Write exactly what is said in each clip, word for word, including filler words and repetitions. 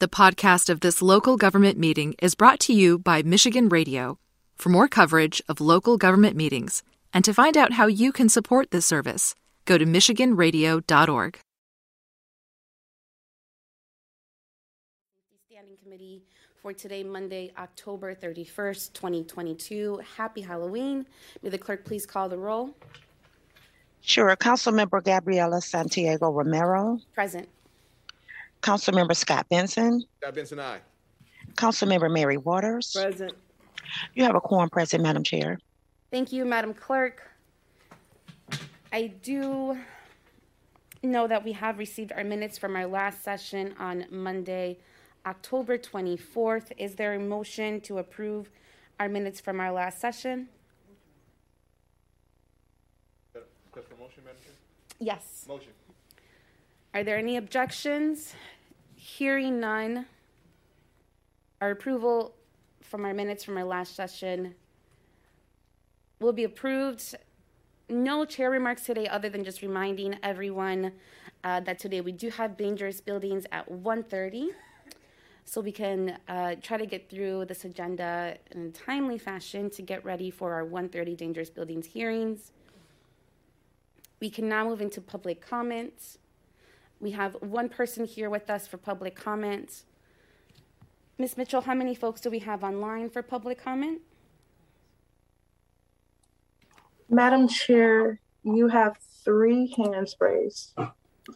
The podcast of this local government meeting is brought to you by Michigan Radio. For more coverage of local government meetings and to find out how you can support this service, go to Michigan Radio dot org. Standing Committee for today, Monday, October thirty-first, twenty twenty-two. Happy Halloween. May the clerk please call the roll. Sure. Councilmember Gabriela Santiago Romero. Present. Councilmember Scott Benson. Scott Benson, aye. Councilmember Mary Waters. Present. You have a quorum present, Madam Chair. Thank you, Madam Clerk. I do know that we have received our minutes from our last session on Monday, October twenty-fourth. Is there a motion to approve our minutes from our last session? Request for motion, Madam Chair? Yes. Motion. Are there any objections? Hearing none, our approval from our minutes from our last session will be approved. No chair remarks today other than just reminding everyone uh, that today we do have dangerous buildings at one thirty, so we can uh, try to get through this agenda in a timely fashion to get ready for our one thirty dangerous buildings hearings. We can now move into public comments. We have one person here with us for public comment. Miz Mitchell, how many folks do we have online for public comment? Madam Chair, you have three hands raised,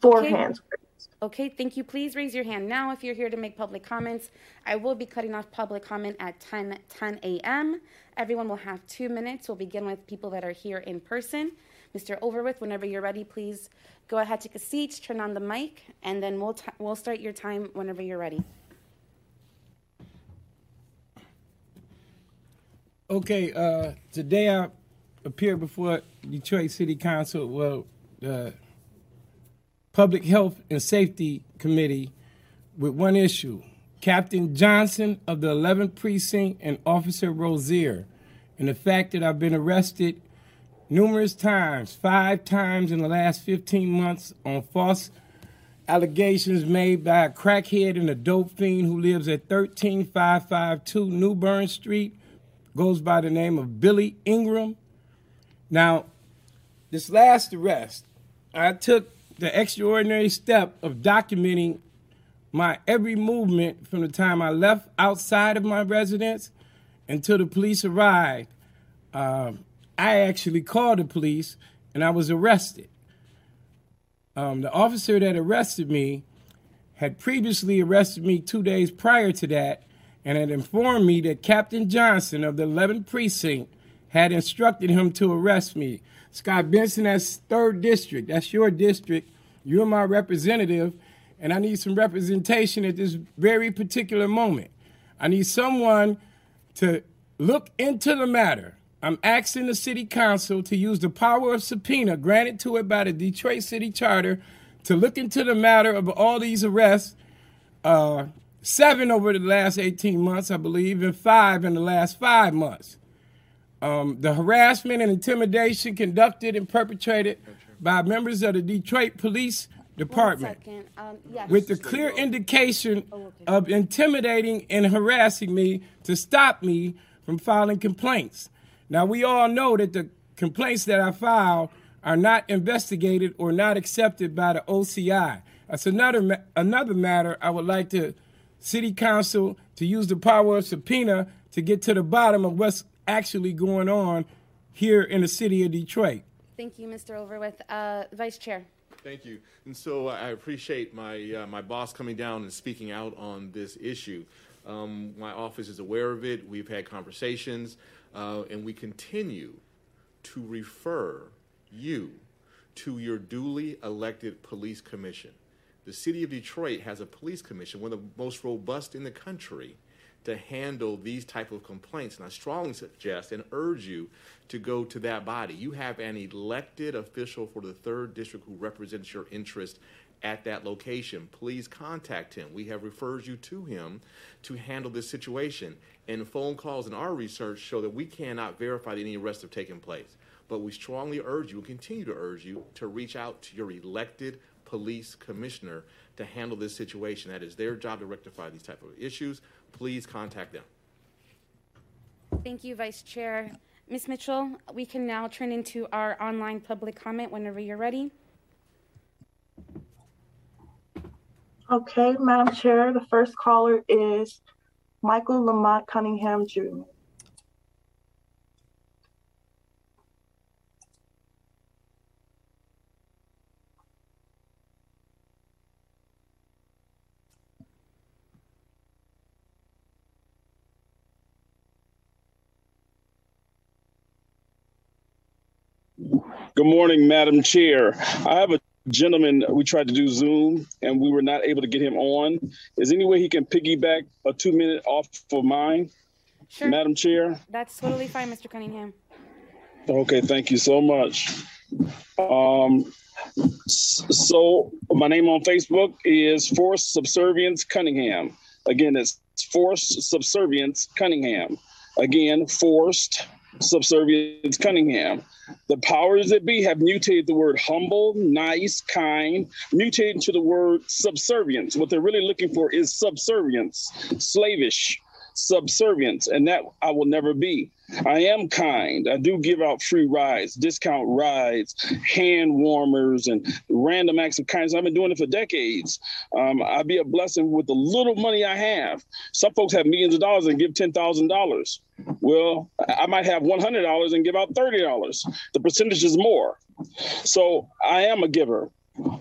four okay. hands raised. Okay, thank you. Please raise your hand now if you're here to make public comments. I will be cutting off public comment at ten ten a.m. Everyone will have two minutes. We'll begin with people that are here in person. Mister Overwith, whenever you're ready, please go ahead, take a seat, turn on the mic, and then we'll t- we'll start your time whenever you're ready. Okay, uh, today I appeared before Detroit City Council, well, the uh, Public Health and Safety Committee with one issue. Captain Johnson of the eleventh Precinct and Officer Rozier, and the fact that I've been arrested numerous times, five times in the last fifteen months on false allegations made by a crackhead and a dope fiend who lives at one three five five two New Bern Street, goes by the name of Billy Ingram. Now, this last arrest, I took the extraordinary step of documenting my every movement from the time I left outside of my residence until the police arrived. Uh, I actually called the police, and I was arrested. Um, the officer that arrested me had previously arrested me two days prior to that and had informed me that Captain Johnson of the eleventh Precinct had instructed him to arrest me. Scott Benson, that's third District. That's your district. You're my representative, and I need some representation at this very particular moment. I need someone to look into the matter. I'm asking the city council to use the power of subpoena granted to it by the Detroit City Charter to look into the matter of all these arrests, uh, seven over the last eighteen months, I believe, and five in the last five months. Um, the harassment and intimidation conducted and perpetrated by members of the Detroit Police Department um, yes. with the clear indication oh, okay. of intimidating and harassing me to stop me from filing complaints. Now, we all know that the complaints that I filed are not investigated or not accepted by the O C I. That's another ma- another matter I would like the City Council to use the power of subpoena to get to the bottom of what's actually going on here in the city of Detroit. Thank you, Mister Overwith. Uh, Vice Chair. Thank you. And so I appreciate my uh, my boss coming down and speaking out on this issue. Um, my office is aware of it. We've had conversations. Uh, and we continue to refer you to your duly elected police commission. The city of Detroit has a police commission, one of the most robust in the country, to handle these type of complaints. And I strongly suggest and urge you to go to that body. You have an elected official for the third district who represents your interest at that location. Please contact him. We have referred you to him to handle this situation. And phone calls in our research show that we cannot verify that any arrests have taken place. But we strongly urge you, and continue to urge you, to reach out to your elected police commissioner to handle this situation. That is their job to rectify these type of issues. Please contact them. Thank you, Vice Chair. Miz Mitchell, we can now turn into our online public comment whenever you're ready. Okay, Madam Chair, the first caller is Michael Lamont Cunningham Junior Good morning, Madam Chair. I have a gentleman, we tried to do Zoom and we were not able to get him on. Is there any way he can piggyback a two minute off of mine? Sure. Madam Chair? That's totally fine, Mister Cunningham. Okay, thank you so much. Um, so my name on Facebook is Forced Subservience Cunningham. Again, it's Forced Subservience Cunningham. Again, Forced Subservience Cunningham. The powers that be have mutated the word humble, nice, kind, mutated to the word subservience. What they're really looking for is subservience, slavish subservience, and that I will never be. I am kind. I do give out free rides, discount rides, hand warmers, and random acts of kindness. I've been doing it for decades. Um, I'd be a blessing with the little money I have. Some folks have millions of dollars and give ten thousand dollars. Well, I might have one hundred dollars and give out thirty dollars. The percentage is more. So I am a giver.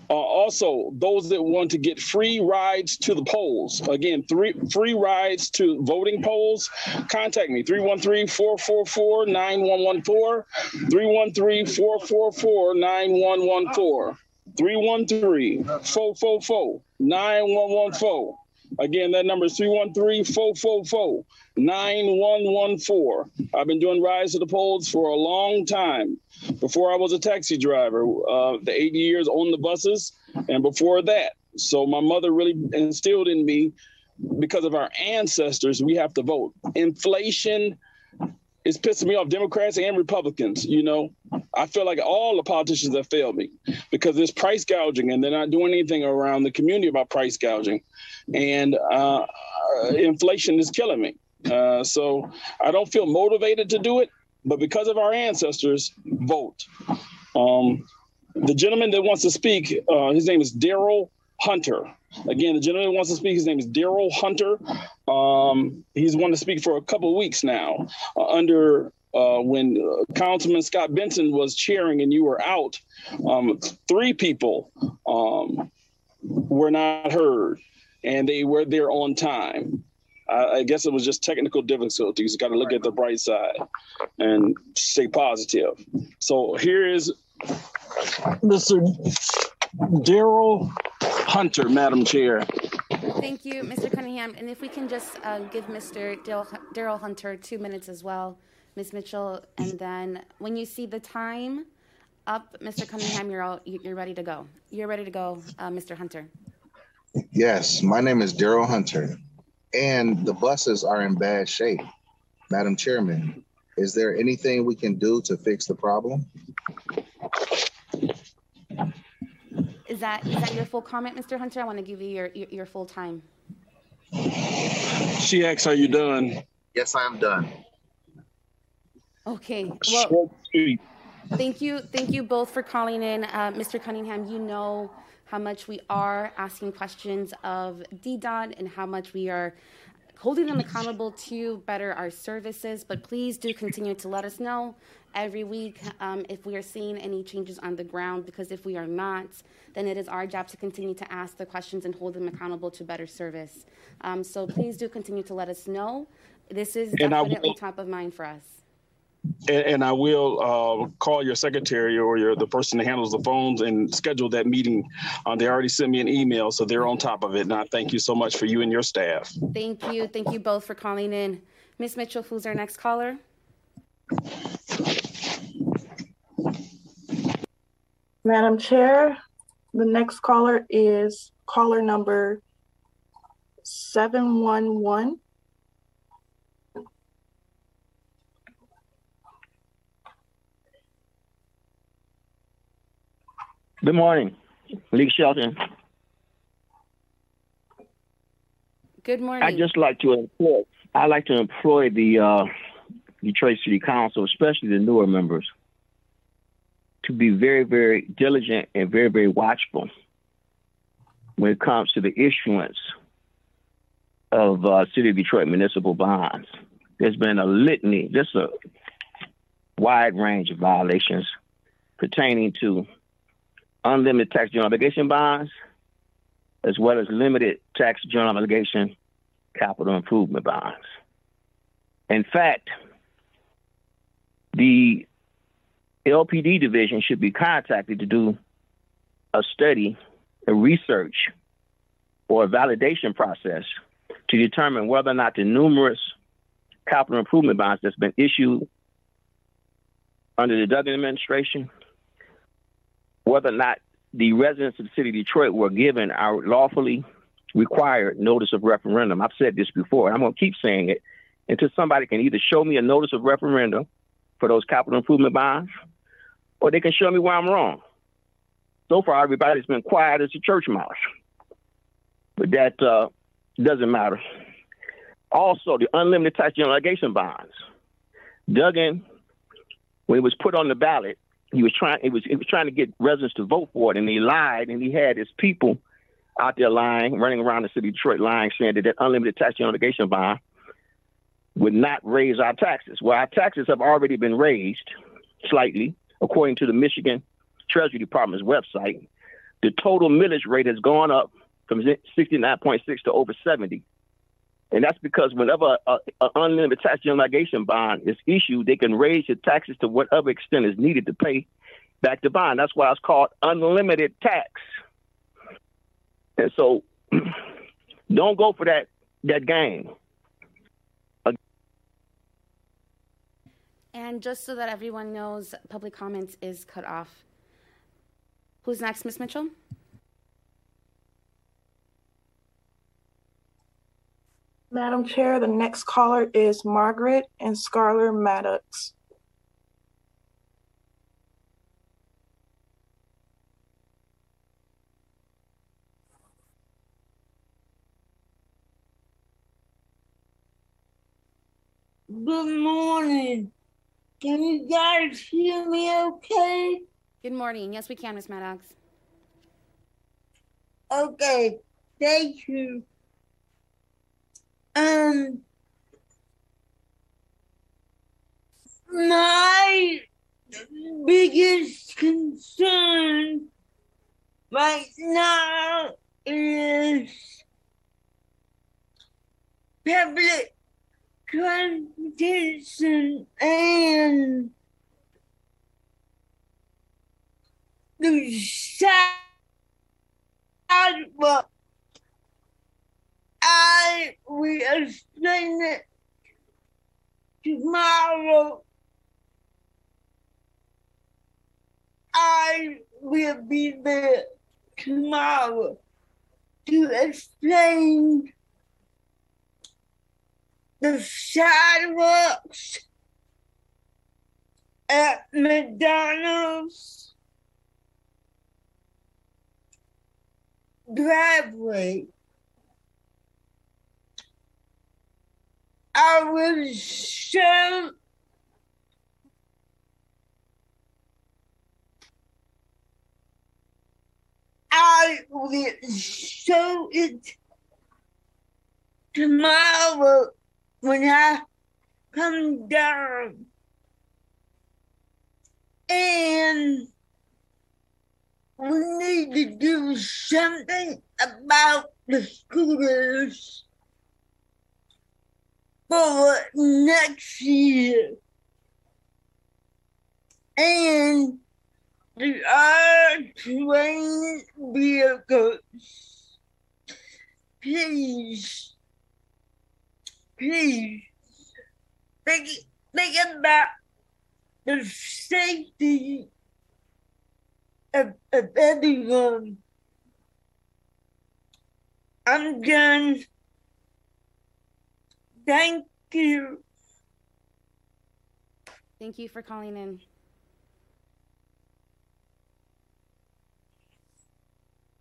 Uh, also, those that want to get free rides to the polls, again, three free rides to voting polls, contact me, three one three, four four four, nine one one four, three one three, four four four, nine one one four, three one three, four four four, nine one one four. Again, that number is three one three, four four four, nine one one four. I've been doing rides to the polls for a long time. Before I was a taxi driver, uh, the eight years on the buses, and before that. So my mother really instilled in me, because of our ancestors, we have to vote. Inflation is pissing me off, Democrats and Republicans, you know. I feel like all the politicians have failed me because there's price gouging and they're not doing anything around the community about price gouging. And uh, inflation is killing me. Uh, so I don't feel motivated to do it, but because of our ancestors, vote. Um, the gentleman that wants to speak, uh, his name is Daryl Hunter. Again, the gentleman who wants to speak, his name is Daryl Hunter. Um, he's wanted to speak for a couple of weeks now. Uh, under uh, when uh, Councilman Scott Benson was chairing and you were out, um, three people um, were not heard, and they were there on time. I, I guess it was just technical difficulties. You got to look at the bright side and stay positive. So here is Mister Daryl Hunter, Madam Chair. Thank you, Mister Cunningham. And if we can just uh, give Mister Daryl Hunter two minutes as well, Miz Mitchell, and then when you see the time up, Mister Cunningham, you're all, you're ready to go. You're ready to go, uh, Mister Hunter. Yes, my name is Daryl Hunter, and the buses are in bad shape. Madam Chairman, is there anything we can do to fix the problem? Is that, is that your full comment, Mister Hunter? I want to give you your, your, your full time. She asks, are you done? Yes, I am done. Okay. Well, thank you. Thank you both for calling in. Uh, Mister Cunningham, you know how much we are asking questions of D D O T and how much we are holding them accountable to better our services. But please do continue to let us know every week um, if we are seeing any changes on the ground, because if we are not, then it is our job to continue to ask the questions and hold them accountable to better service. Um, so please do continue to let us know. This is definitely will, top of mind for us. And, and I will uh, call your secretary or your, the person that handles the phones and schedule that meeting. Uh, they already sent me an email, so they're on top of it. And I thank you so much for you and your staff. Thank you. Thank you both for calling in. Miz Mitchell, who's our next caller? Madam Chair, the next caller is caller number seven one one. Good morning. Lee Shelton. Good morning. I just like to employ. I like to employ the uh, Detroit City Council, especially the newer members, to be very, very diligent and very, very watchful when it comes to the issuance of uh, City of Detroit municipal bonds. There's been a litany, just a wide range of violations pertaining to unlimited tax general obligation bonds, as well as limited tax general obligation capital improvement bonds. In fact, the L P D division should be contacted to do a study, a research, or a validation process to determine whether or not the numerous capital improvement bonds that's been issued under the Duggan administration, whether or not the residents of the city of Detroit were given our lawfully required notice of referendum. I've said this before, and I'm going to keep saying it until somebody can either show me a notice of referendum for those capital improvement bonds, or they can show me where I'm wrong. So far, everybody's been quiet as a church mouse, but that uh, doesn't matter. Also, the unlimited tax general obligation bonds. Duggan, when it was put on the ballot, he was trying. It was, it was trying to get residents to vote for it, and he lied, and he had his people out there lying, running around the city of Detroit lying, saying that that unlimited tax general obligation bond would not raise our taxes. Well, our taxes have already been raised slightly, according to the Michigan Treasury Department's website. The total millage rate has gone up from sixty-nine point six to over seventy. And that's because whenever an unlimited tax general obligation bond is issued, they can raise your taxes to whatever extent is needed to pay back the bond. That's why it's called unlimited tax. And so don't go for that, that game. And just so that everyone knows, public comments is cut off. Who's next, Miz Mitchell? Madam Chair, the next caller is Margaret and Scarlett Maddox. Good morning. Can you guys hear me okay? Good morning. Yes, we can, Miz Maddox. Okay, thank you. Um, my biggest concern right now is public transportation and the sidewalk. I will explain it tomorrow. I will be there tomorrow to explain the sidewalks at McDonald's driveway. I will show I will show it tomorrow when I come down. And we need to do something about the scooters for next year, and the other train vehicles, please, please, think, think about the safety of, of everyone. I'm done. Thank you. Thank you for calling in.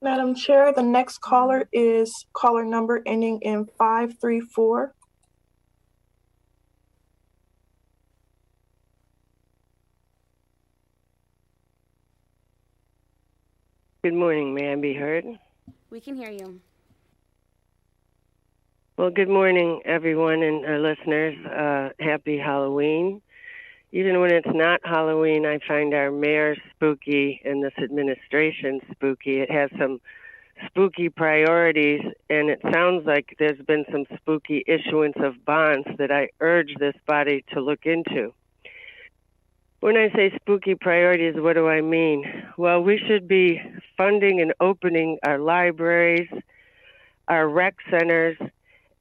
Madam Chair, the next caller is caller number ending in five three four. Good morning. May I be heard? We can hear you. Well, good morning, everyone, and our listeners. Uh, happy Halloween. Even when it's not Halloween, I find our mayor spooky and this administration spooky. It has some spooky priorities, and it sounds like there's been some spooky issuance of bonds that I urge this body to look into. When I say spooky priorities, what do I mean? Well, we should be funding and opening our libraries, our rec centers,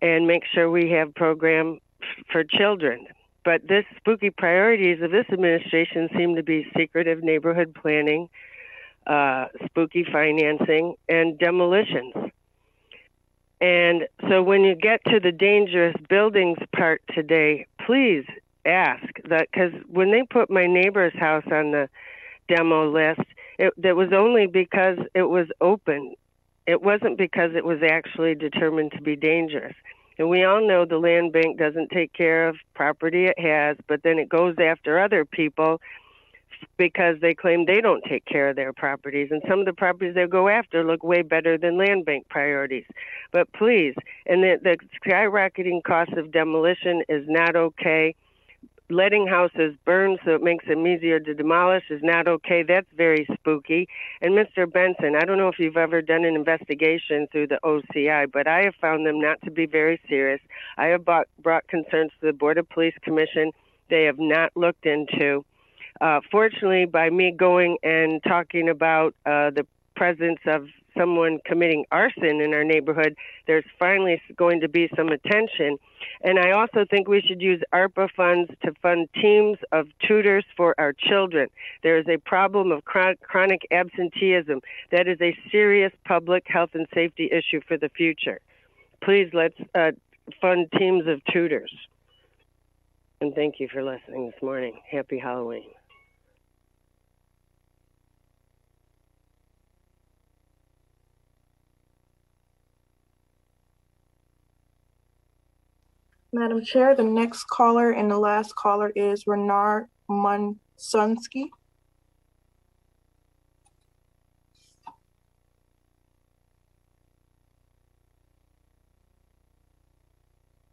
and make sure we have program f- for children. But this spooky priorities of this administration seem to be secretive neighborhood planning, uh, spooky financing, and demolitions. And so when you get to the dangerous buildings part today, please ask that, because when they put my neighbor's house on the demo list, it, that was only because it was open. It wasn't because it was actually determined to be dangerous. And we all know the land bank doesn't take care of property it has, but then it goes after other people because they claim they don't take care of their properties. And some of the properties they go after look way better than land bank priorities. But please, and the, the skyrocketing cost of demolition is not okay. Letting houses burn so it makes them easier to demolish is not okay. That's very spooky. And Mister Benson, I don't know if you've ever done an investigation through the O C I, but I have found them not to be very serious. I have bought, brought concerns to the Board of Police Commission they have not looked into. Uh, fortunately, by me going and talking about uh, the presence of someone committing arson in our neighborhood, there's finally going to be some attention. And I also think we should use ARPA funds to fund teams of tutors for our children. There is a problem of chronic absenteeism. That is a serious public health and safety issue for the future. Please let's uh, fund teams of tutors. And thank you for listening this morning. Happy Halloween. Madam Chair, the next caller and the last caller is Renard Monsonsky.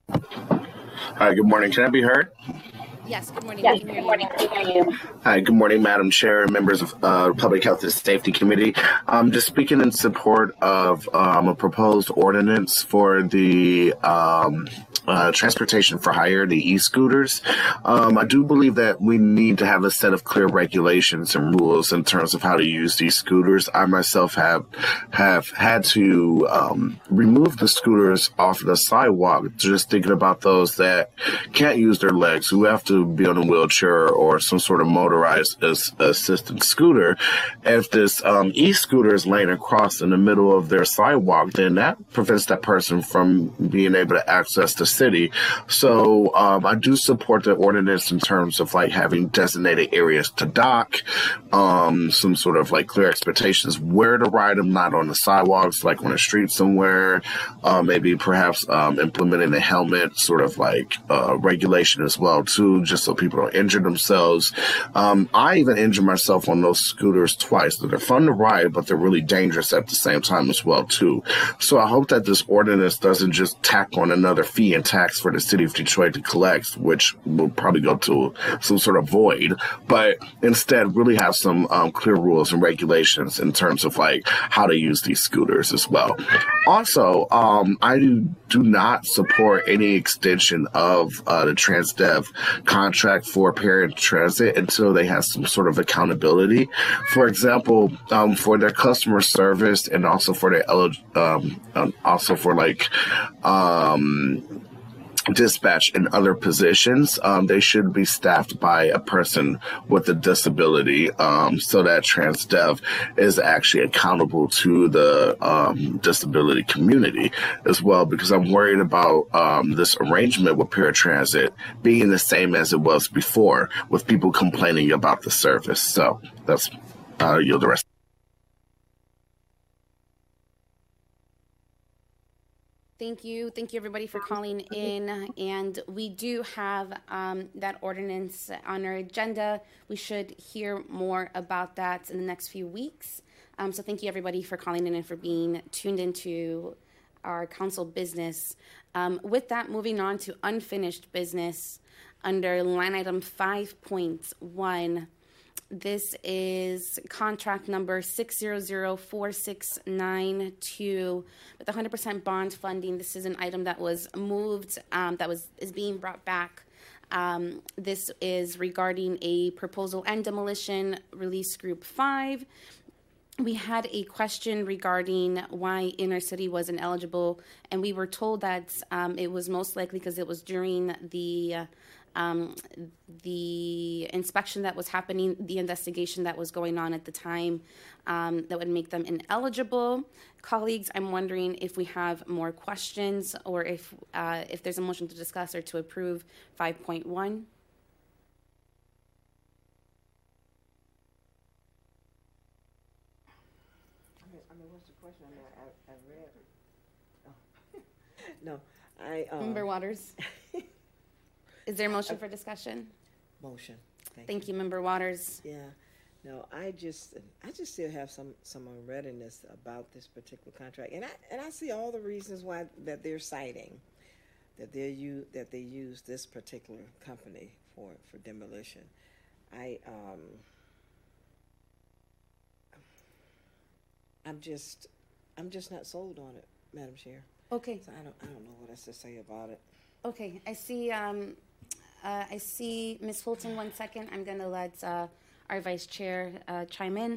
Hi, good morning. Can I be heard? Yes, good morning. Yes, good morning. Hi, good morning, Madam Chair and members of uh, Public Health and Safety Committee. I'm just speaking in support of um, a proposed ordinance for the um, uh, transportation for hire, the e-scooters. Um, I do believe that we need to have a set of clear regulations and rules in terms of how to use these scooters. I myself have have had to um, remove the scooters off the sidewalk, just thinking about those that can't use their legs, who have to be on a wheelchair or some sort of motorized as- assisted scooter. If this um, e-scooter is laying across in the middle of their sidewalk, then that prevents that person from being able to access the city. So um, I do support the ordinance in terms of like having designated areas to dock, um, some sort of like clear expectations where to ride them, not on the sidewalks, like on a street somewhere, uh, maybe perhaps um, implementing a helmet sort of like uh, regulation as well too, just so people don't injure themselves. Um, I even injured myself on those scooters twice. They're fun to ride, but they're really dangerous at the same time as well, too. So I hope that this ordinance doesn't just tack on another fee and tax for the city of Detroit to collect, which will probably go to some sort of void, but instead really have some um, clear rules and regulations in terms of like how to use these scooters as well. Also, um, I do, do not support any extension of uh, the Transdev contract for paratransit until they have some sort of accountability. For example, um, for their customer service and also for their um, um, also for like um, dispatch and other positions, um, they should be staffed by a person with a disability, um, so that Transdev is actually accountable to the um, disability community as well, because I'm worried about um, this arrangement with paratransit being the same as it was before, with people complaining about the service. So that's uh, you'll the rest. Thank you. Thank you, everybody, for calling in. And we do have um, that ordinance on our agenda. We should hear more about that in the next few weeks. Um, so thank you, everybody, for calling in and for being tuned into our council business. Um, with that, moving on to unfinished business under line item five point one. This is contract number six zero zero four six nine two with one hundred percent bond funding. This is an item that was moved, um, that was is being brought back. Um, this is regarding a proposal and demolition release group five. We had a question regarding why inner city wasn't eligible, and we were told that um, it was most likely because it was during the uh, Um, the inspection that was happening, the investigation that was going on at the time, um, that would make them ineligible. Colleagues, I'm wondering if we have more questions or if uh, if there's a motion to discuss or to approve five point one. I mean, what's the question? I mean, I, I read. Oh. No, I. Um... Member Waters. Is there a motion for discussion? Motion. Thank, Thank you. you, Member Waters. Yeah. No, I just, I just still have some, some unreadiness about this particular contract, and I, and I see all the reasons why that they're citing, that they you that they use this particular company for, for demolition. I, um, I'm just, I'm just not sold on it, Madam Chair. Okay. So I don't, I don't know what else to say about it. Okay. I see. Um, Uh, I see Miz Fulton, one second. I'm going to let uh, our Vice Chair uh, chime in.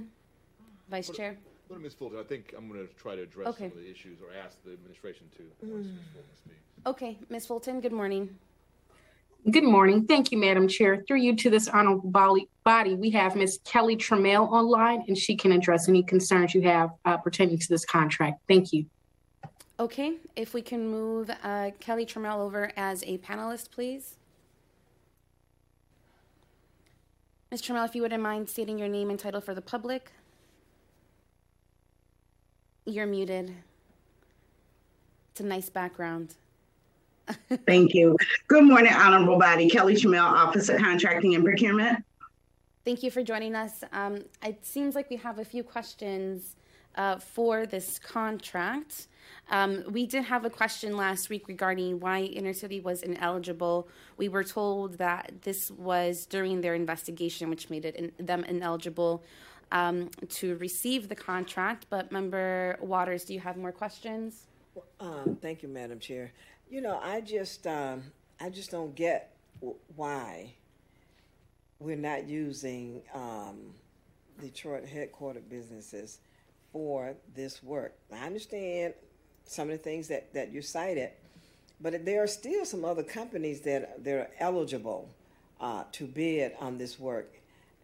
Vice what, Chair. What Miz Fulton, I think I'm going to try to address okay. some of the issues or ask the administration to. Mm. Miz Fulton speak. Okay, Miz Fulton, good morning. Good morning. Thank you, Madam Chair. Through you to this honorable body, we have Miz Kelly Tramiel online, and she can address any concerns you have uh, pertaining to this contract. Thank you. Okay, if we can move uh, Kelly Tramiel over as a panelist, please. Miz Tramiel, if you wouldn't mind stating your name and title for the public. You're muted. It's a nice background. Thank you. Good morning, honorable body. Kelly Tramiel, Office of Contracting and Procurement. Thank you for joining us. Um, it seems like we have a few questions uh, for this contract. Um, we did have a question last week regarding why inner city was ineligible. We were told that this was during their investigation, which made it in, them ineligible um, to receive the contract. But Member Waters, do you have more questions? Well, um, thank you, Madam Chair. You know, I just, um, I just don't get w- why we're not using um, Detroit headquartered businesses for this work. I understand some of the things that, that you cited, but there are still some other companies that, that are eligible uh, to bid on this work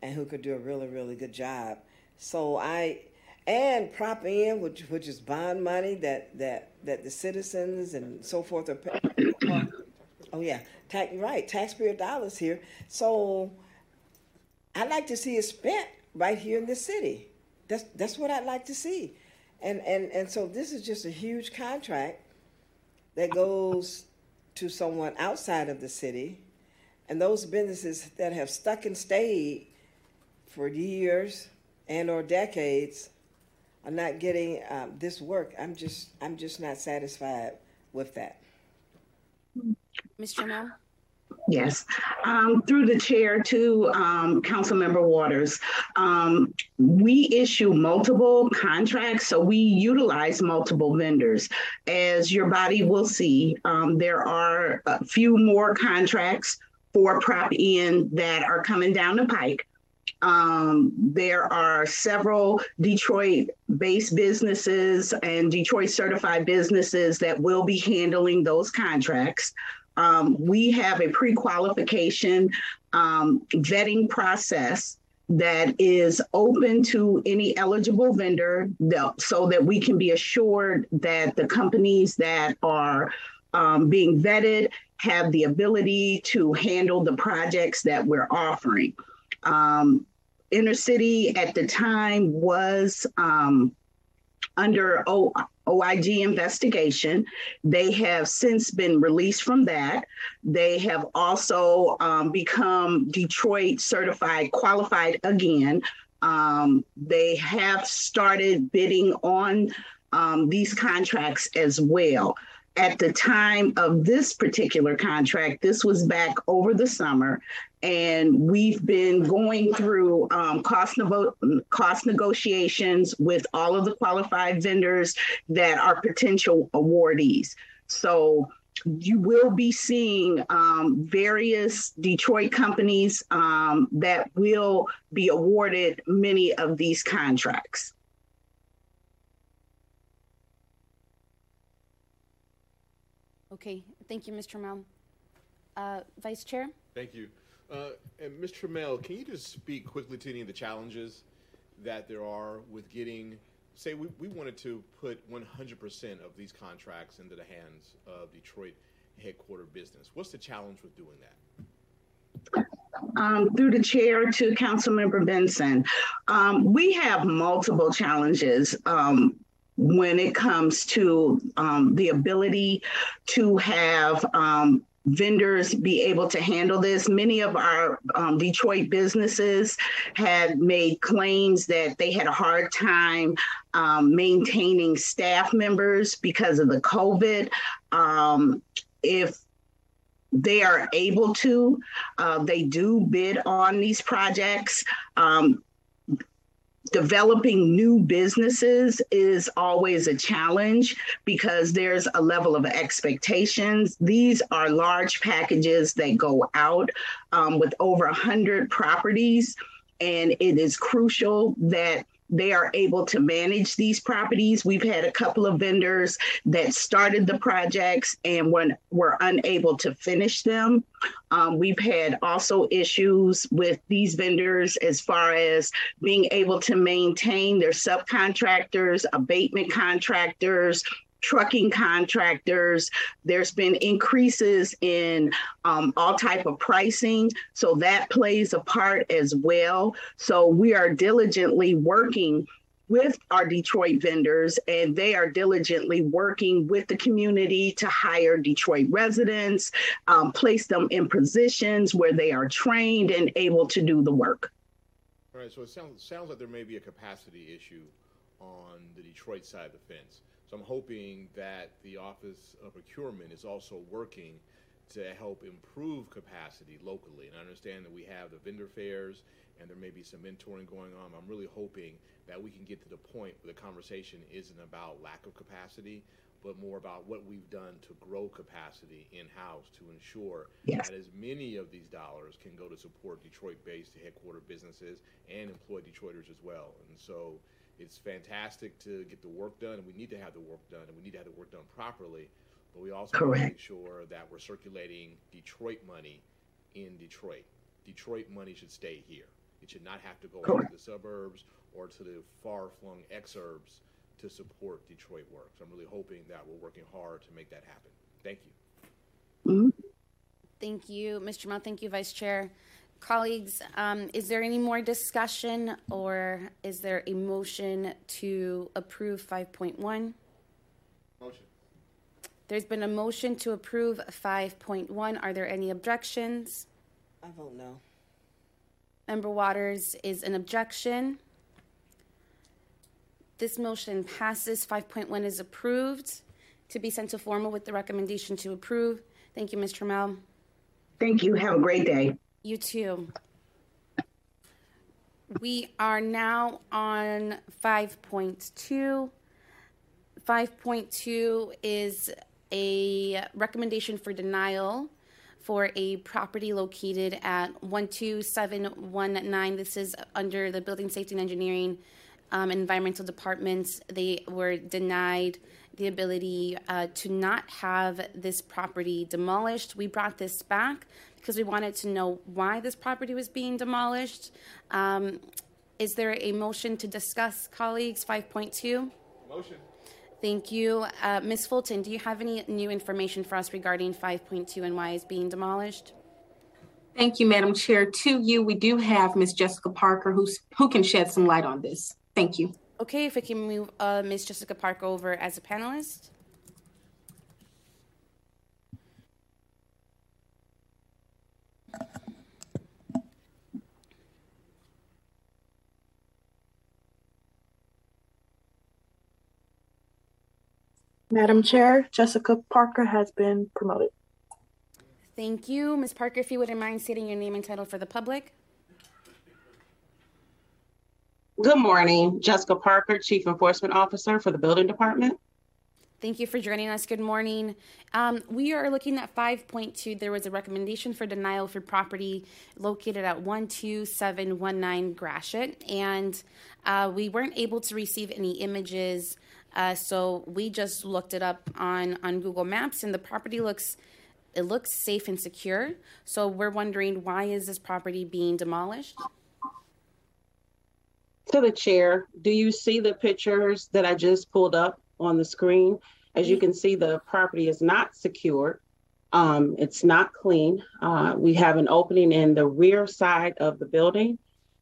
and who could do a really, really good job. So I, and Prop N, which, which is bond money that, that, that the citizens and so forth are paying. Oh yeah, tax, right, taxpayer dollars here. So I'd like to see it spent right here in this city. That's, that's what I'd like to see. And, and and so this is just a huge contract that goes to someone outside of the city, and those businesses that have stuck and stayed for years and or decades are not getting um, this work. I'm just I'm just not satisfied with that. Miz Tramiel? Yes, um, through the chair to um, Councilmember Waters, um, we issue multiple contracts, so we utilize multiple vendors. As your body will see, um, there are a few more contracts for Prop N that are coming down the pike. Um, there are several Detroit-based businesses and Detroit-certified businesses that will be handling those contracts. Um, we have a pre-qualification um, vetting process that is open to any eligible vendor that, so that we can be assured that the companies that are um, being vetted have the ability to handle the projects that we're offering. Um, Inner City at the time was um, under O I G investigation. They have since been released from that. They have also um, become Detroit certified qualified again. Um, they have started bidding on um, these contracts as well. At the time of this particular contract, this was back over the summer, and we've been going through um, cost, nevo- cost negotiations with all of the qualified vendors that are potential awardees. So you will be seeing um, various Detroit companies um, that will be awarded many of these contracts. Okay, thank you, Miz Tramiel. Uh, Vice Chair? Thank you. Uh, and Miz Tramiel, can you just speak quickly to any of the challenges that there are with getting, say we, we wanted to put one hundred percent of these contracts into the hands of Detroit headquarter business. What's the challenge with doing that? Um, through the chair to Councilmember Benson. Um, we have multiple challenges. Um, when it comes to um, the ability to have um, vendors be able to handle this. Many of our um, Detroit businesses had made claims that they had a hard time um, maintaining staff members because of the COVID. Um, if they are able to, uh, they do bid on these projects. Um, Developing new businesses is always a challenge because there's a level of expectations. These are large packages that go out um, with over one hundred properties, and it is crucial that they are able to manage these properties. We've had a couple of vendors that started the projects and when were unable to finish them. Um, we've had also issues with these vendors as far as being able to maintain their subcontractors, abatement contractors, trucking contractors. There's been increases in um, all type of pricing. So that plays a part as well. So we are diligently working with our Detroit vendors, and they are diligently working with the community to hire Detroit residents, um, place them in positions where they are trained and able to do the work. All right, so it sounds, sounds like there may be a capacity issue on the Detroit side of the fence. So I'm hoping that the Office of Procurement is also working to help improve capacity locally. And I understand that we have the vendor fairs and there may be some mentoring going on. I'm really hoping that we can get to the point where the conversation isn't about lack of capacity, but more about what we've done to grow capacity in-house to ensure yes. that as many of these dollars can go to support Detroit-based headquarter businesses and employ Detroiters as well. And so it's fantastic to get the work done, and we need to have the work done, and we need to have the work done properly, but we also want to make sure that we're circulating Detroit money in Detroit. Detroit money should stay here. It should not have to go Correct. Out to the suburbs or to the far-flung exurbs to support Detroit work. So I'm really hoping that we're working hard to make that happen. Thank you. Mm-hmm. Thank you, Mister Mount. Thank you, Vice Chair. Colleagues, um, is there any more discussion or is there a motion to approve five point one? Motion. There's been a motion to approve five point one. Are there any objections? I vote no. Member Waters is an objection. This motion passes. five point one is approved to be sent to formal with the recommendation to approve. Thank you, Miz Tramiel. Thank you. Have a great day. You too. We are now on five point two. five point two is a recommendation for denial for a property located at one two seven one nine. This is under the Building Safety and Engineering um, and Environmental Departments. They were denied the ability uh, to not have this property demolished. We brought this back because we wanted to know why this property was being demolished. Um, is there a motion to discuss, colleagues, five point two? Motion. Thank you. Uh, Miz Fulton, do you have any new information for us regarding five point two and why it's being demolished? Thank you, Madam Chair. To you, we do have Miz Jessica Parker who's, who can shed some light on this. Thank you. Okay, if we can move uh, Miz Jessica Parker over as a panelist. Madam Chair, Jessica Parker has been promoted. Thank you. Miz Parker, if you wouldn't mind stating your name and title for the public. Good morning. Jessica Parker, Chief Enforcement Officer for the Building Department. Thank you for joining us. Good morning. Um, we are looking at five point two. There was a recommendation for denial for property located at one two seven one nine Gratiot, and uh, we weren't able to receive any images. Uh, so we just looked it up on, on Google Maps, and the property looks, it looks safe and secure. So we're wondering, why is this property being demolished? To the chair, do you see the pictures that I just pulled up on the screen? As you can see, the property is not secured. Um, it's not clean. Uh, we have an opening in the rear side of the building.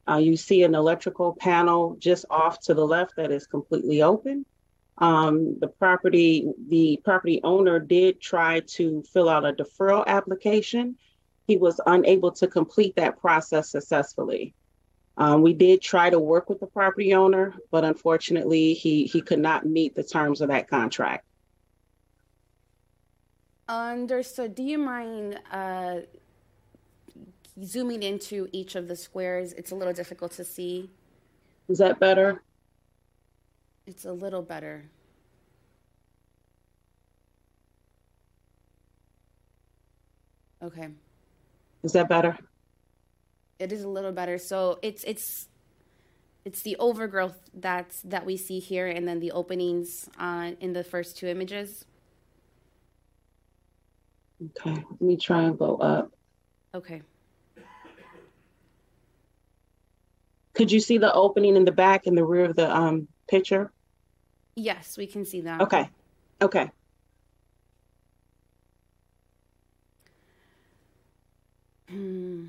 Uh, you see an electrical panel just off to the left that is completely open. Um, the property, the property owner did try to fill out a deferral application. He was unable to complete that process successfully. Um, we did try to work with the property owner, but unfortunately, he, he could not meet the terms of that contract. Understood. Do you mind uh, zooming into each of the squares? It's a little difficult to see. Is that better? It's a little better. Okay. Is that better? It is a little better. So it's it's it's the overgrowth that's that we see here, and then the openings uh, in the first two images. Okay, let me try and go up. Okay. Could you see the opening in the back and the rear of the um, picture? Yes, we can see that. Okay. Okay. Hmm.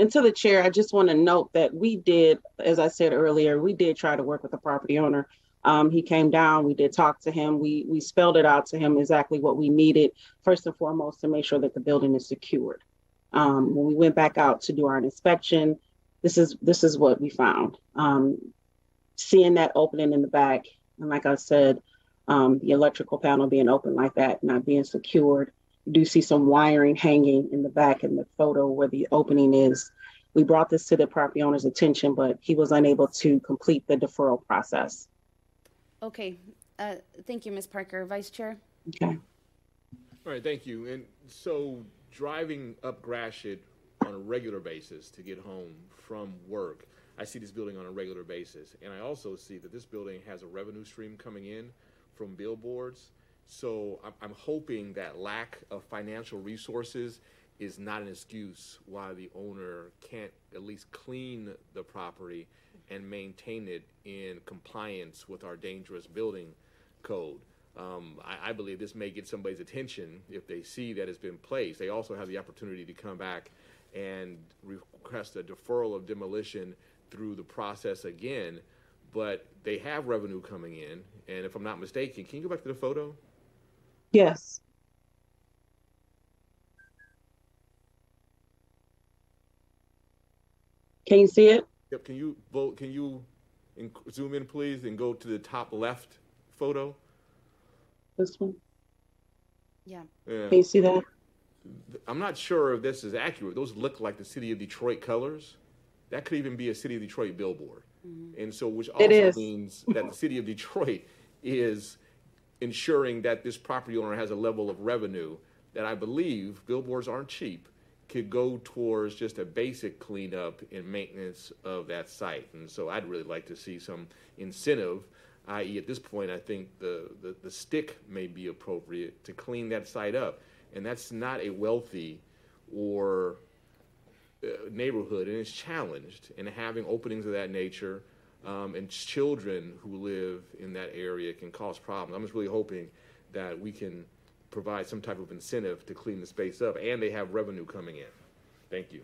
And to the chair, I just want to note that we did, as I said earlier, we did try to work with the property owner. Um, he came down, we did talk to him, we we spelled it out to him exactly what we needed, first and foremost, to make sure that the building is secured. Um, when we went back out to do our inspection, This is this is what we found. Um, seeing that opening in the back, and like I said, um, the electrical panel being open like that, not being secured. You do see some wiring hanging in the back in the photo where the opening is. We brought this to the property owner's attention, but he was unable to complete the deferral process. Okay, uh, thank you, Miz Parker. Vice Chair. Okay. All right, thank you. And so driving up Gratiot on a regular basis to get home from work, I see this building on a regular basis, and I also see that this building has a revenue stream coming in from billboards. So I'm, I'm hoping that lack of financial resources is not an excuse why the owner can't at least clean the property and maintain it in compliance with our dangerous building code. Um, I, I believe this may get somebody's attention if they see that it's been placed. They also have the opportunity to come back and request a deferral of demolition through the process again, but they have revenue coming in. And if I'm not mistaken, can you go back to the photo? Yes. Can you see it? Yep. Can you vote? Can you zoom in, please, and go to the top left photo? This one? Yeah. Yeah. Can you see that? I'm not sure if this is accurate. Those look like the city of Detroit colors. That could even be a city of Detroit billboard. Mm-hmm. And so, which also means that the city of Detroit is ensuring that this property owner has a level of revenue that I believe, billboards aren't cheap, could go towards just a basic cleanup and maintenance of that site. And so I'd really like to see some incentive, that is at this point, I think the, the, the stick may be appropriate to clean that site up. And that's not a wealthy or uh, neighborhood, and it's challenged. And having openings of that nature um, and children who live in that area can cause problems. I'm just really hoping that we can provide some type of incentive to clean the space up, and they have revenue coming in. Thank you.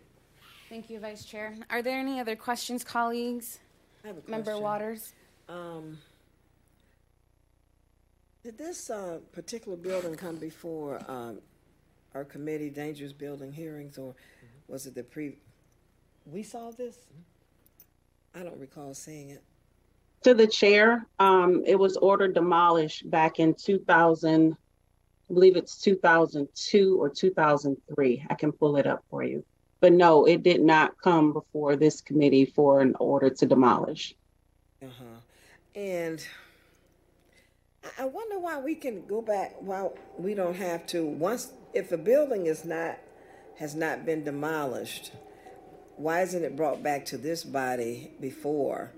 Thank you, Vice Chair. Are there any other questions, colleagues? I have a Member question. Waters. Um, did this uh, particular building come before um, our committee, dangerous building hearings, or mm-hmm. was it the pre? We saw this? Mm-hmm. I don't recall seeing it. To the chair, um, it was ordered demolished back in two thousand, I believe it's two thousand two or two thousand three. I can pull it up for you. But no, it did not come before this committee for an order to demolish. Uh-huh. And I wonder why we can go back, why we don't have to, once, if a building is not, has not been demolished, why isn't it brought back to this body before?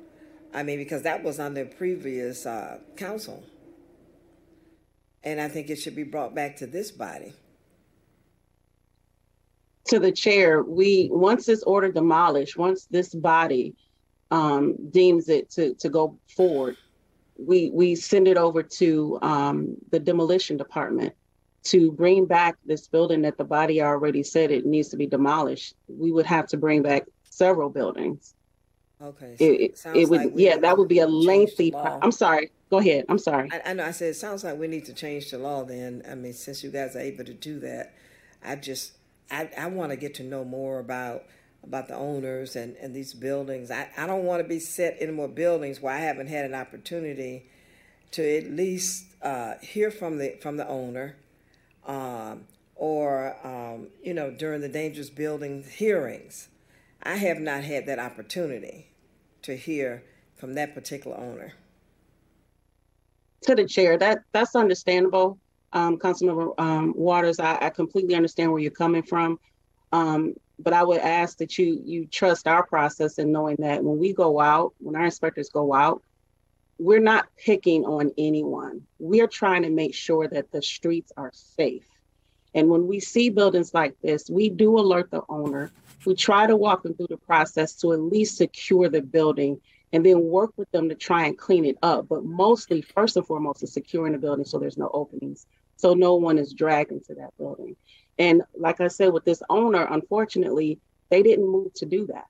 I mean, because that was under previous uh, council. And I think it should be brought back to this body. To the chair, we, once this order demolished, once this body um, deems it to, to go forward, we, we send it over to um, the demolition department to bring back this building that the body already said it needs to be demolished. We would have to bring back several buildings. Okay. So it it, sounds it would, like yeah, that would be a lengthy. Pro- I'm sorry. Go ahead. I'm sorry. I, I know. I said it sounds like we need to change the law. Then I mean, since you guys are able to do that, I just I, I want to get to know more about about the owners and, and these buildings. I, I don't want to be set in more buildings where I haven't had an opportunity to at least uh, hear from the from the owner, um, or um, you know during the dangerous building hearings. I have not had that opportunity to hear from that particular owner. To the chair, that that's understandable, um, Councilmember um, Waters. I, I completely understand where you're coming from, um, but I would ask that you you trust our process in knowing that when we go out, when our inspectors go out, we're not picking on anyone. We're trying to make sure that the streets are safe. And when we see buildings like this, we do alert the owner. We try to walk them through the process to at least secure the building and then work with them to try and clean it up. But mostly, first and foremost, is securing the building so there's no openings, so no one is dragged into that building. And like I said, with this owner, unfortunately, they didn't move to do that.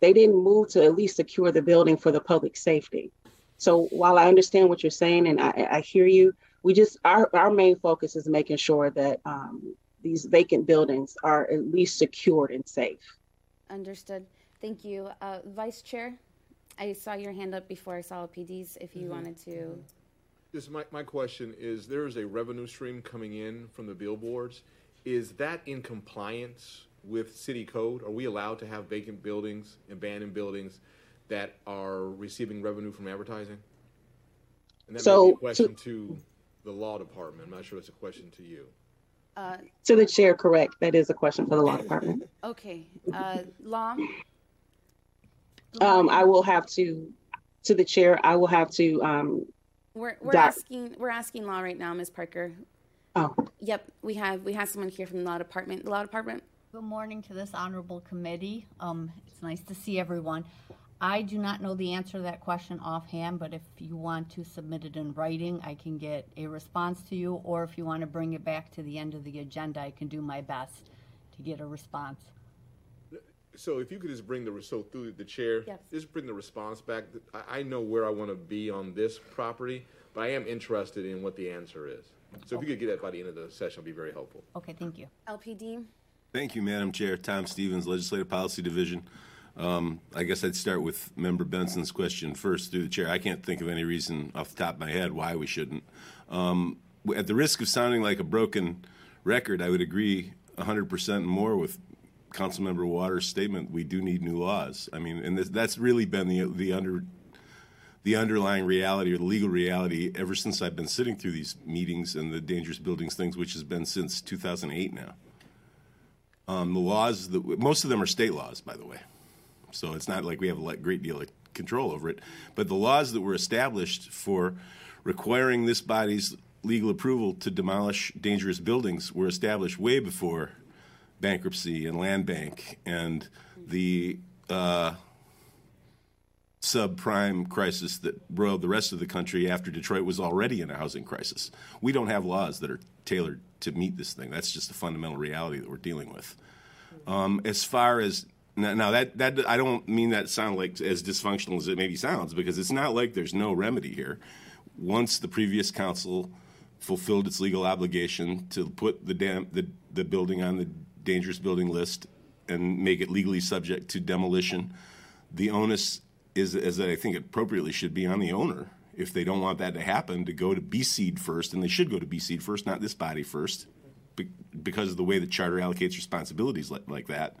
They didn't move to at least secure the building for the public safety. So while I understand what you're saying and I, I hear you, we just, our, our main focus is making sure that um, these vacant buildings are at least secured and safe. Understood. Thank you. Uh, Vice Chair, I saw your hand up before I saw P D's if you mm-hmm. wanted to. This is my, my question is, there is a revenue stream coming in from the billboards. Is that in compliance with city code? Are we allowed to have vacant buildings, abandoned buildings that are receiving revenue from advertising? And that so, may be a question to... to the law department. I'm not sure it's a question to you. Uh, to the chair, correct. That is a question for the law department. Okay. Uh, law? Um, I will have to, to the chair, I will have to. Um, we're we're doc- asking we're asking law right now, Miz Parker. Oh. Yep. We have we have someone here from the law department. The law department. Good morning to this honorable committee. Um, it's nice to see everyone. I do not know the answer to that question offhand, but if you want to submit it in writing, I can get a response to you, or if you want to bring it back to the end of the agenda, I can do my best to get a response. So if you could just bring the, so through the chair, yes. Just bring the response back. I know where I want to be on this property, but I am interested in what the answer is. So if you could get that by the end of the session, it'd be very helpful. Okay, thank you. L P D. Thank you, Madam Chair. Tom Stevens, Legislative Policy Division. Um, I guess I'd start with Member Benson's question first through the chair. I can't think of any reason off the top of my head why we shouldn't. Um, at the risk of sounding like a broken record, I would agree one hundred percent more with Councilmember Waters' statement. We do need new laws. I mean, and this, that's really been the the under the underlying reality or the legal reality ever since I've been sitting through these meetings and the dangerous buildings things, which has been since two thousand eight now. Um, the laws, that, most of them are state laws, by the way. So it's not like we have a great deal of control over it. But the laws that were established for requiring this body's legal approval to demolish dangerous buildings were established way before bankruptcy and land bank and the uh, subprime crisis that roiled the rest of the country after Detroit was already in a housing crisis. We don't have laws that are tailored to meet this thing. That's just the fundamental reality that we're dealing with. Um, as far as Now, now that, that I don't mean that sound like as dysfunctional as it maybe sounds, because it's not like there's no remedy here. Once the previous council fulfilled its legal obligation to put the dam, the, the building on the dangerous building list and make it legally subject to demolition, the onus is, as I think appropriately should be, on the owner, if they don't want that to happen, to go to B C'd first, and they should go to B C'd first, not this body first, be, because of the way the charter allocates responsibilities like, like that,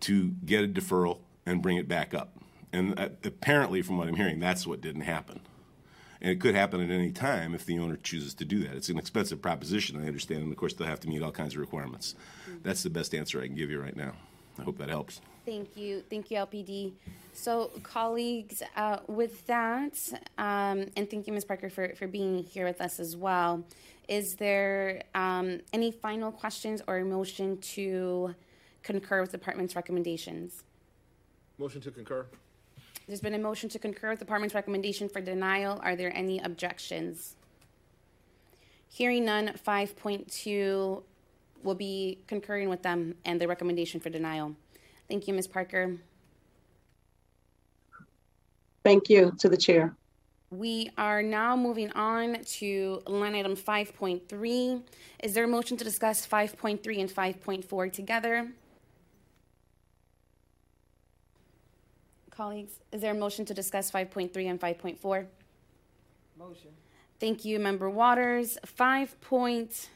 to get a deferral and bring it back up. And uh, apparently, from what I'm hearing, that's what didn't happen. And it could happen at any time if the owner chooses to do that. It's an expensive proposition, I understand, and of course they'll have to meet all kinds of requirements. Mm-hmm. That's the best answer I can give you right now. I hope that helps. Thank you. Thank you, L P D. So, colleagues, uh, with that, um, and thank you, Miz Parker, for, for being here with us as well. Is there um, any final questions or a motion to concur with the department's recommendations? Motion to concur. There's been a motion to concur with the department's recommendation for denial. Are there any objections? Hearing none, five point two will be concurring with them and the recommendation for denial. Thank you, Miz Parker. Thank you to the chair. We are now moving on to line item five point three. Is there a motion to discuss five point three and five point four together? Colleagues, is there a motion to discuss five point three and five point four? Motion. Thank you, Member Waters. five point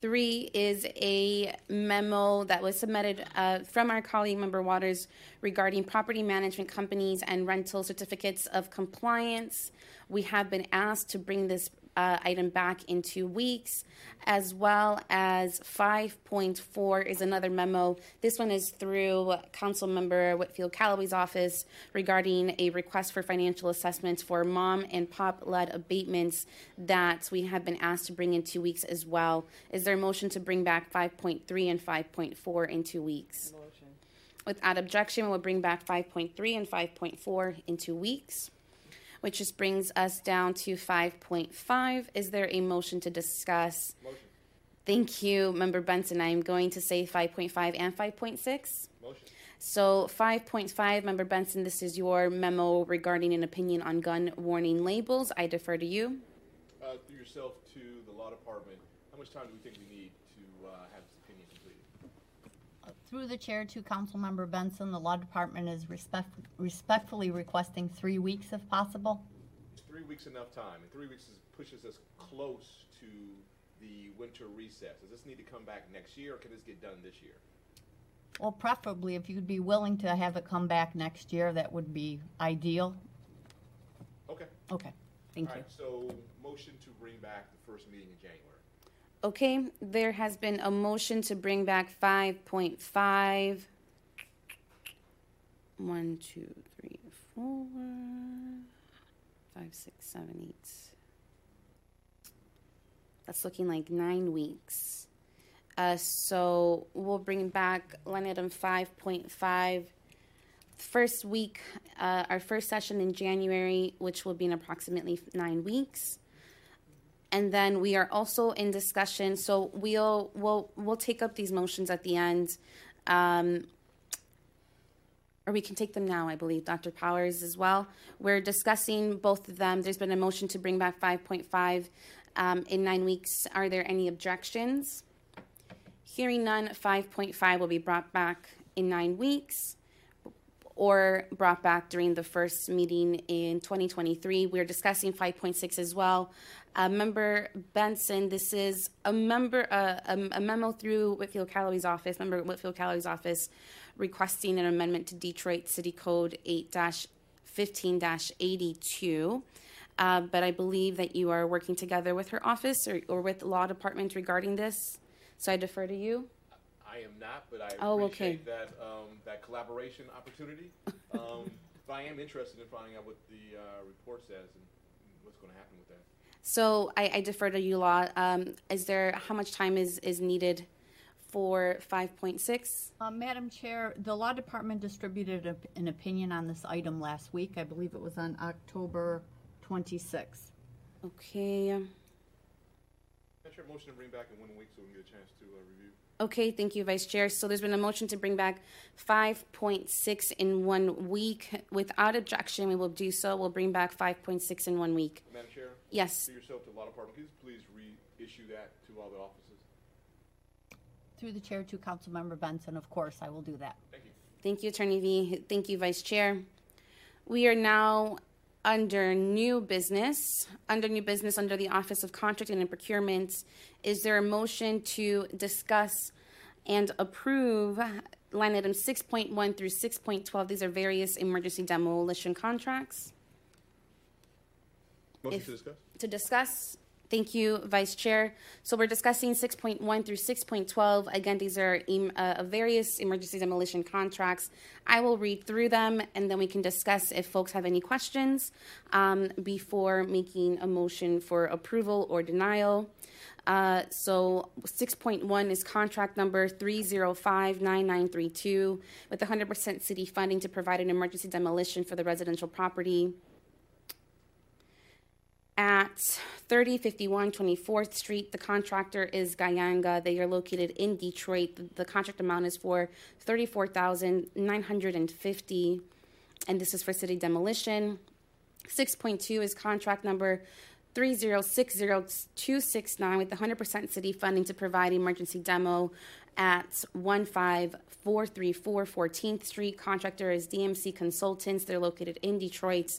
three is a memo that was submitted uh, from our colleague, Member Waters, regarding property management companies and rental certificates of compliance. We have been asked to bring this uh, item back in two weeks, as well as five point four is another memo. This one is through Council Member Whitfield Calloway's office regarding a request for financial assessments for mom and pop led abatements that we have been asked to bring in two weeks as well. Is there a motion to bring back five point three and five point four in two weeks? Motion. Without objection, we'll bring back five point three and five point four in two weeks. Which just brings us down to five point five. Is there a motion to discuss? Motion. Thank you, Member Benson. I am going to say five point five and five point six. Motion. So five point five, Member Benson, this is your memo regarding an opinion on gun warning labels. I defer to you. Uh, through yourself to the law department, how much time do we think we need to uh, have this opinion completed? Uh, through the chair to Council Member Benson, the law department is respect, respectfully requesting three weeks if possible. Three weeks enough time, and three weeks is, pushes us close to the winter recess. Does this need to come back next year, or can this get done this year? Well, preferably if you'd be willing to have it come back next year, that would be ideal. Okay. Okay, thank All you. Right, so motion to bring back the first meeting in January. Okay, there has been a motion to bring back five point five. One, two, three, four, five, six, seven, eight. That's looking like nine weeks. Uh, so we'll bring back line item five point five. First week, uh, our first session in January, which will be in approximately nine weeks. And then we are also in discussion, so we'll we'll we'll take up these motions at the end, um, or we can take them now, I believe, Doctor Powers as well. We're discussing both of them. There's been a motion to bring back five point five um, in nine weeks. Are there any objections? Hearing none, five point five will be brought back in nine weeks. Or brought back during the first meeting in twenty twenty-three. We're discussing five point six as well. Uh, Member Benson, this is a member uh, a, a memo through Whitfield Calloway's office, Member Whitfield Calloway's office, requesting an amendment to Detroit City Code eight fifteen eighty-two. Uh, but I believe that you are working together with her office or, or with the law department regarding this. So I defer to you. I am not, but I oh, appreciate okay. that um, that collaboration opportunity. Um, but I am interested in finding out what the uh, report says and what's going to happen with that. So I, I defer to you, Law. Um, is there how much time is, is needed for five point six? Uh, Madam Chair, the Law Department distributed a, an opinion on this item last week. I believe it was on October twenty-sixth. Okay. Chair, motion to bring back in one week so we can get a chance to uh, review. Okay, thank you, Vice Chair. So there's been a motion to bring back five point six in one week. Without objection, we will do so. We'll bring back five point six in one week. Madam Chair? Yes. Through yourself to the law department, please, please reissue that to all the offices. Through the Chair to Councilmember Benson, of course, I will do that. Thank you. Thank you, Attorney V. Thank you, Vice Chair. We are now under new business, under new business under the Office of Contracting and Procurement. Is there a motion to discuss and approve line items six point one through six point twelve? These are various emergency demolition contracts. Motion if, to discuss. To discuss. Thank you, Vice Chair. So we're discussing six point one through six point twelve. Again, these are em uh, various emergency demolition contracts. I will read through them, and then we can discuss if folks have any questions um, before making a motion for approval or denial. Uh, so six point one is contract number three zero five nine nine three two with one hundred percent city funding to provide an emergency demolition for the residential property at thirty fifty-one twenty-fourth Street. The contractor is Gayanga. They are located in Detroit. The, the contract amount is for thirty-four thousand nine hundred fifty dollars, and this is for city demolition. six point two is contract number three zero six zero two six nine with one hundred percent city funding to provide emergency demo at one five four three four fourteenth Street. Contractor is D M C Consultants. They're located in Detroit.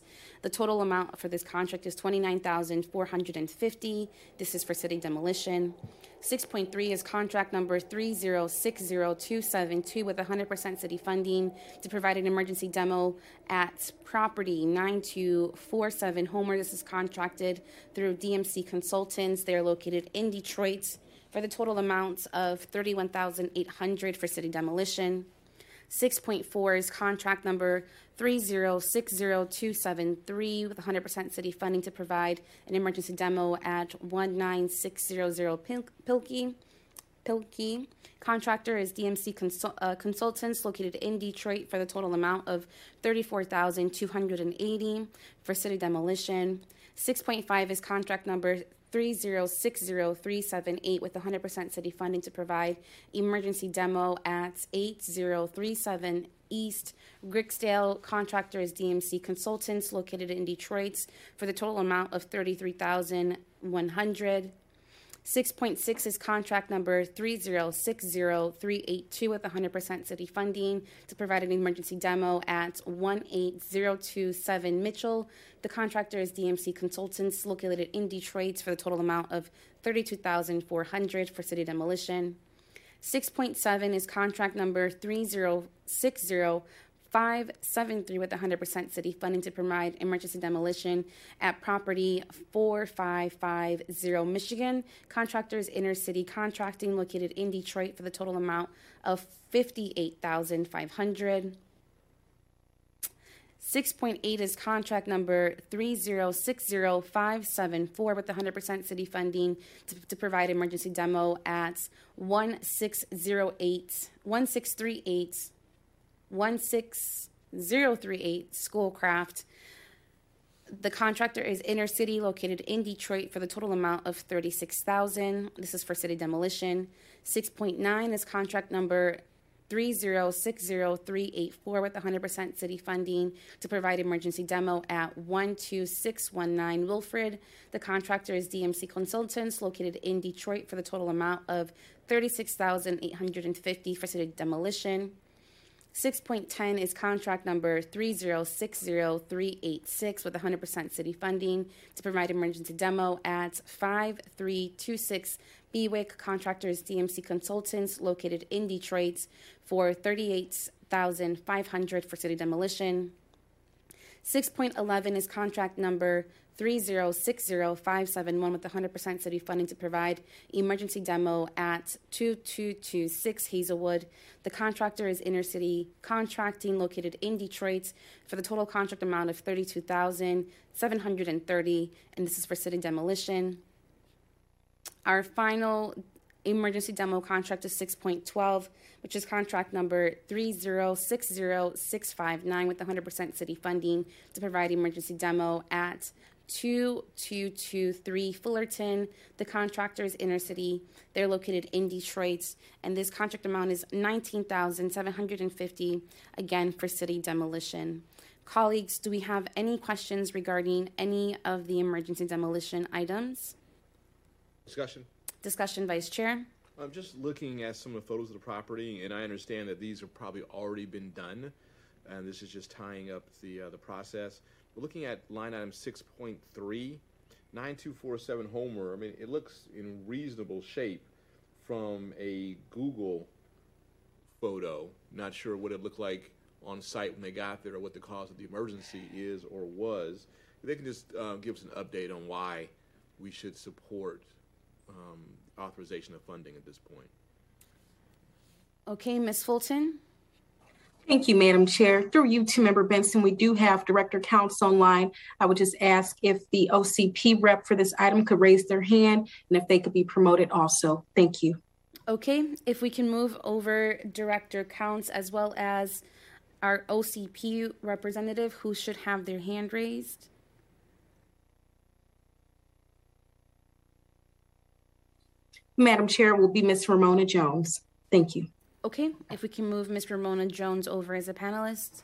The total amount for this contract is twenty-nine thousand four hundred fifty dollars. This is for city demolition. six point three is contract number three zero six zero two seven two with one hundred percent city funding to provide an emergency demo at property nine two four seven Homer. This is contracted through D M C Consultants. They're located in Detroit, for the total amount of thirty-one thousand eight hundred dollars for city demolition. six point four is contract number three zero six zero two seven three with one hundred percent city funding to provide an emergency demo at one nine six zero zero Pilkey. Pilkey. Contractor is D M C Consul uh, Consultants located in Detroit for the total amount of thirty-four thousand two hundred eighty dollars for city demolition. six point five is contract number three zero six zero three seven eight with one hundred percent city funding to provide emergency demo at eight zero three seven East Grixdale. Contractor is D M C Consultants located in Detroit for the total amount of thirty-three thousand one hundred dollars. six point six is contract number three zero six zero three eight two with one hundred percent city funding to provide an emergency demo at one eight zero two seven Mitchell. The contractor is D M C Consultants located in Detroit for the total amount of thirty-two thousand four hundred dollars for city demolition. six point seven is contract number three zero six zero five seven three with one hundred percent city funding to provide emergency demolition at property four five five zero Michigan. Contractors Inner City Contracting located in Detroit for the total amount of fifty-eight thousand five hundred dollars. six point eight is contract number three zero six zero five seven four with one hundred percent city funding to, to provide emergency demo at one six zero eight one six three eight one six zero three eight Schoolcraft. The contractor is Inner City located in Detroit for the total amount of thirty-six thousand dollars. This is for city demolition. six point nine is contract number three zero six zero three eight four with one hundred percent city funding to provide emergency demo at one two six one nine Wilfred. The contractor is D M C Consultants located in Detroit for the total amount of thirty-six thousand eight hundred fifty dollars for city demolition. six point ten is contract number three zero six zero three eight six with one hundred percent city funding to provide emergency demo at five three two six Bewick. Contractors D M C Consultants located in Detroit for thirty-eight thousand five hundred dollars for city demolition. six point eleven is contract number three zero six zero five seven one with one hundred percent city funding to provide emergency demo at two two two six Hazelwood. The contractor is Inner City Contracting located in Detroit for the total contract amount of thirty-two thousand seven hundred thirty dollars, and this is for city demolition. Our final emergency demo contract is six point twelve, which is contract number three zero six zero six five nine with one hundred percent city funding to provide emergency demo at two two two three Fullerton, the contractor is Inner City. They're located in Detroit, and this contract amount is nineteen thousand seven hundred fifty dollars, again, for city demolition. Colleagues, do we have any questions regarding any of the emergency demolition items? Discussion. Discussion, Vice Chair. I'm just looking at some of the photos of the property, and I understand that these have probably already been done, and this is just tying up the uh, the process. We're looking at line item six point three, nine two four seven Homer. I mean, it looks in reasonable shape from a Google photo. Not sure what it looked like on site when they got there or what the cause of the emergency is or was. If they can just uh, give us an update on why we should support um, authorization of funding at this point. Okay, Miz Fulton. Thank you, Madam Chair. Through you to Member Benson, we do have Director Counts online. I would just ask if the O C P rep for this item could raise their hand and if they could be promoted also. Thank you. Okay, if we can move over Director Counts as well as our O C P representative who should have their hand raised. Madam Chair will be Miz Ramona Jones. Thank you. Okay, if we can move Miz Ramona Jones over as a panelist.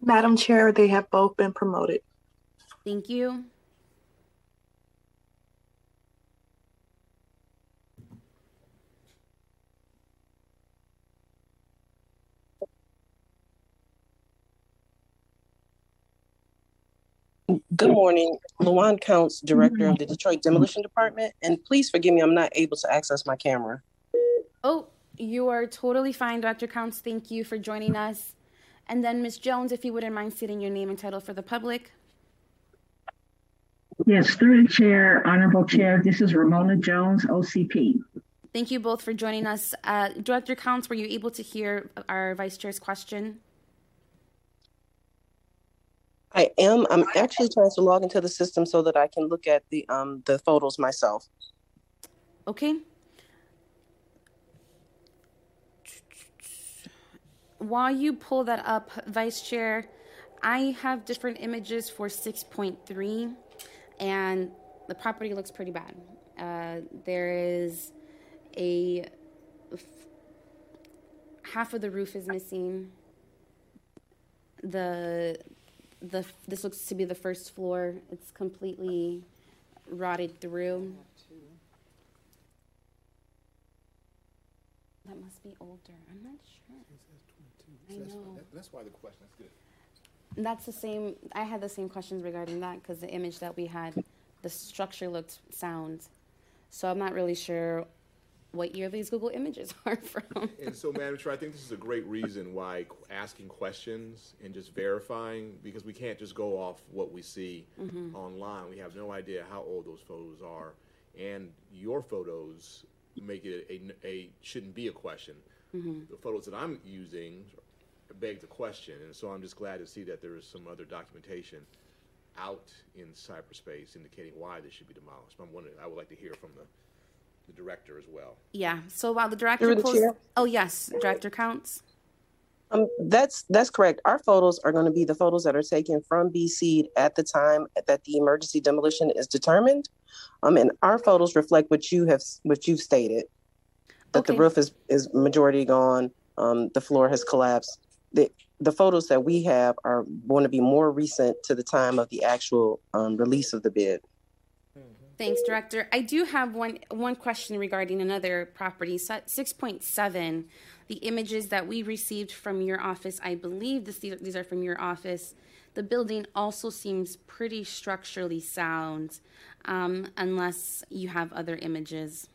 Madam Chair, they have both been promoted. Thank you. Good morning, Luan Counts, Director of the Detroit Demolition Department, and please forgive me, I'm not able to access my camera. Oh, you are totally fine, Doctor Counts. Thank you for joining us. And then, Miz Jones, if you wouldn't mind stating your name and title for the public. Yes, through the chair, Honorable Chair, this is Ramona Jones, O C P. Thank you both for joining us. Uh, Director Counts, were you able to hear our Vice Chair's question? I am. I'm actually trying to log into the system so that I can look at the um, the photos myself. Okay. While you pull that up, Vice Chair, I have different images for six point three, and the property looks pretty bad. Uh, there is a f- half of the roof is missing. The the this looks to be the first floor. It's completely rotted through. That must be older. I'm not sure. So I that's know. Why, that, that's why the question is good. That's the same. I had the same questions regarding that because the image that we had, the structure looked sound. So I'm not really sure what year these Google images are from. And so, Madam Chair, I think this is a great reason why asking questions and just verifying, because we can't just go off what we see mm-hmm. online. We have no idea how old those photos are. And your photos make it a, a shouldn't be a question. Mm-hmm. The photos that I'm using beg the question, and so I'm just glad to see that there is some other documentation out in cyberspace indicating why this should be demolished. I'm wondering, I would like to hear from the, the director as well. Yeah, so while the director the pulls, oh yes, Director Counts. Um, that's that's correct. Our photos are going to be the photos that are taken from B C at the time that the emergency demolition is determined, um, and our photos reflect what you have what you've stated. That okay. The roof is, is majority gone. Um, the floor has collapsed. The the photos that we have are going to be more recent to the time of the actual um, release of the bid. Thanks, Director. I do have one one question regarding another property, six point seven. The images that we received from your office, I believe this, these are from your office. The building also seems pretty structurally sound, um, unless you have other images.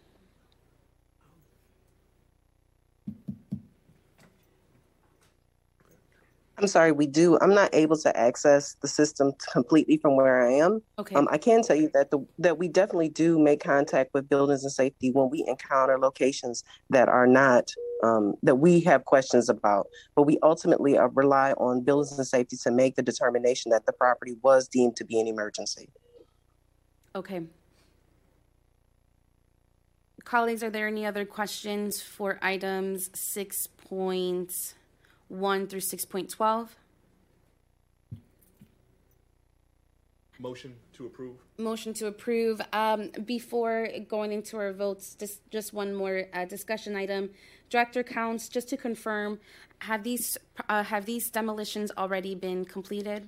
I'm sorry, we do. I'm not able to access the system completely from where I am. Okay. Um, I can tell you that the that we definitely do make contact with buildings and safety when we encounter locations that are not, um, that we have questions about. But we ultimately uh, rely on buildings and safety to make the determination that the property was deemed to be an emergency. Okay. Colleagues, are there any other questions for items six point one through six point twelve? Motion to approve. Motion to approve. Um, before going into our votes, just, just one more uh, discussion item. Director Counts, just to confirm, have these uh, have these demolitions already been completed?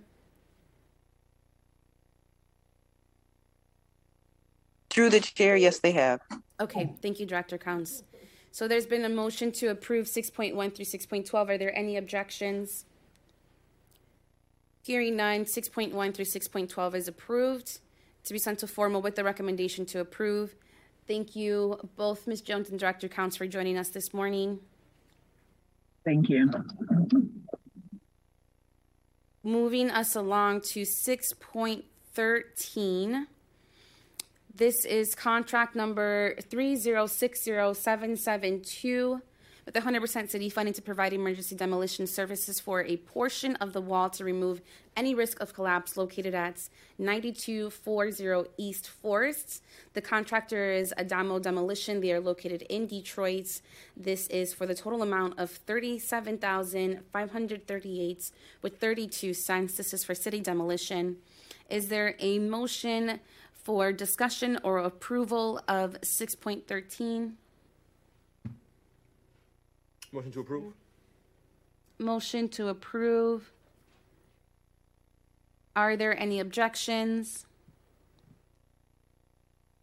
Through the chair, yes, they have. Okay, thank you, Director Counts. So there's been a motion to approve six point one through six point twelve. Are there any objections? Hearing nine, six point one through six point twelve is approved to be sent to formal with the recommendation to approve. Thank you both, Miz Jones and Director Counts, for joining us this morning. Thank you. Moving us along to six point thirteen. This is contract number three zero six zero seven seven two. With one hundred percent city funding to provide emergency demolition services for a portion of the wall to remove any risk of collapse located at ninety-two forty East Forest. The contractor is Adamo Demolition. They are located in Detroit. This is for the total amount of thirty-seven thousand five hundred thirty-eight dollars with thirty-two cents. This is for city demolition. Is there a motion for discussion or approval of six point thirteen? Motion to approve. Motion to approve. Are there any objections?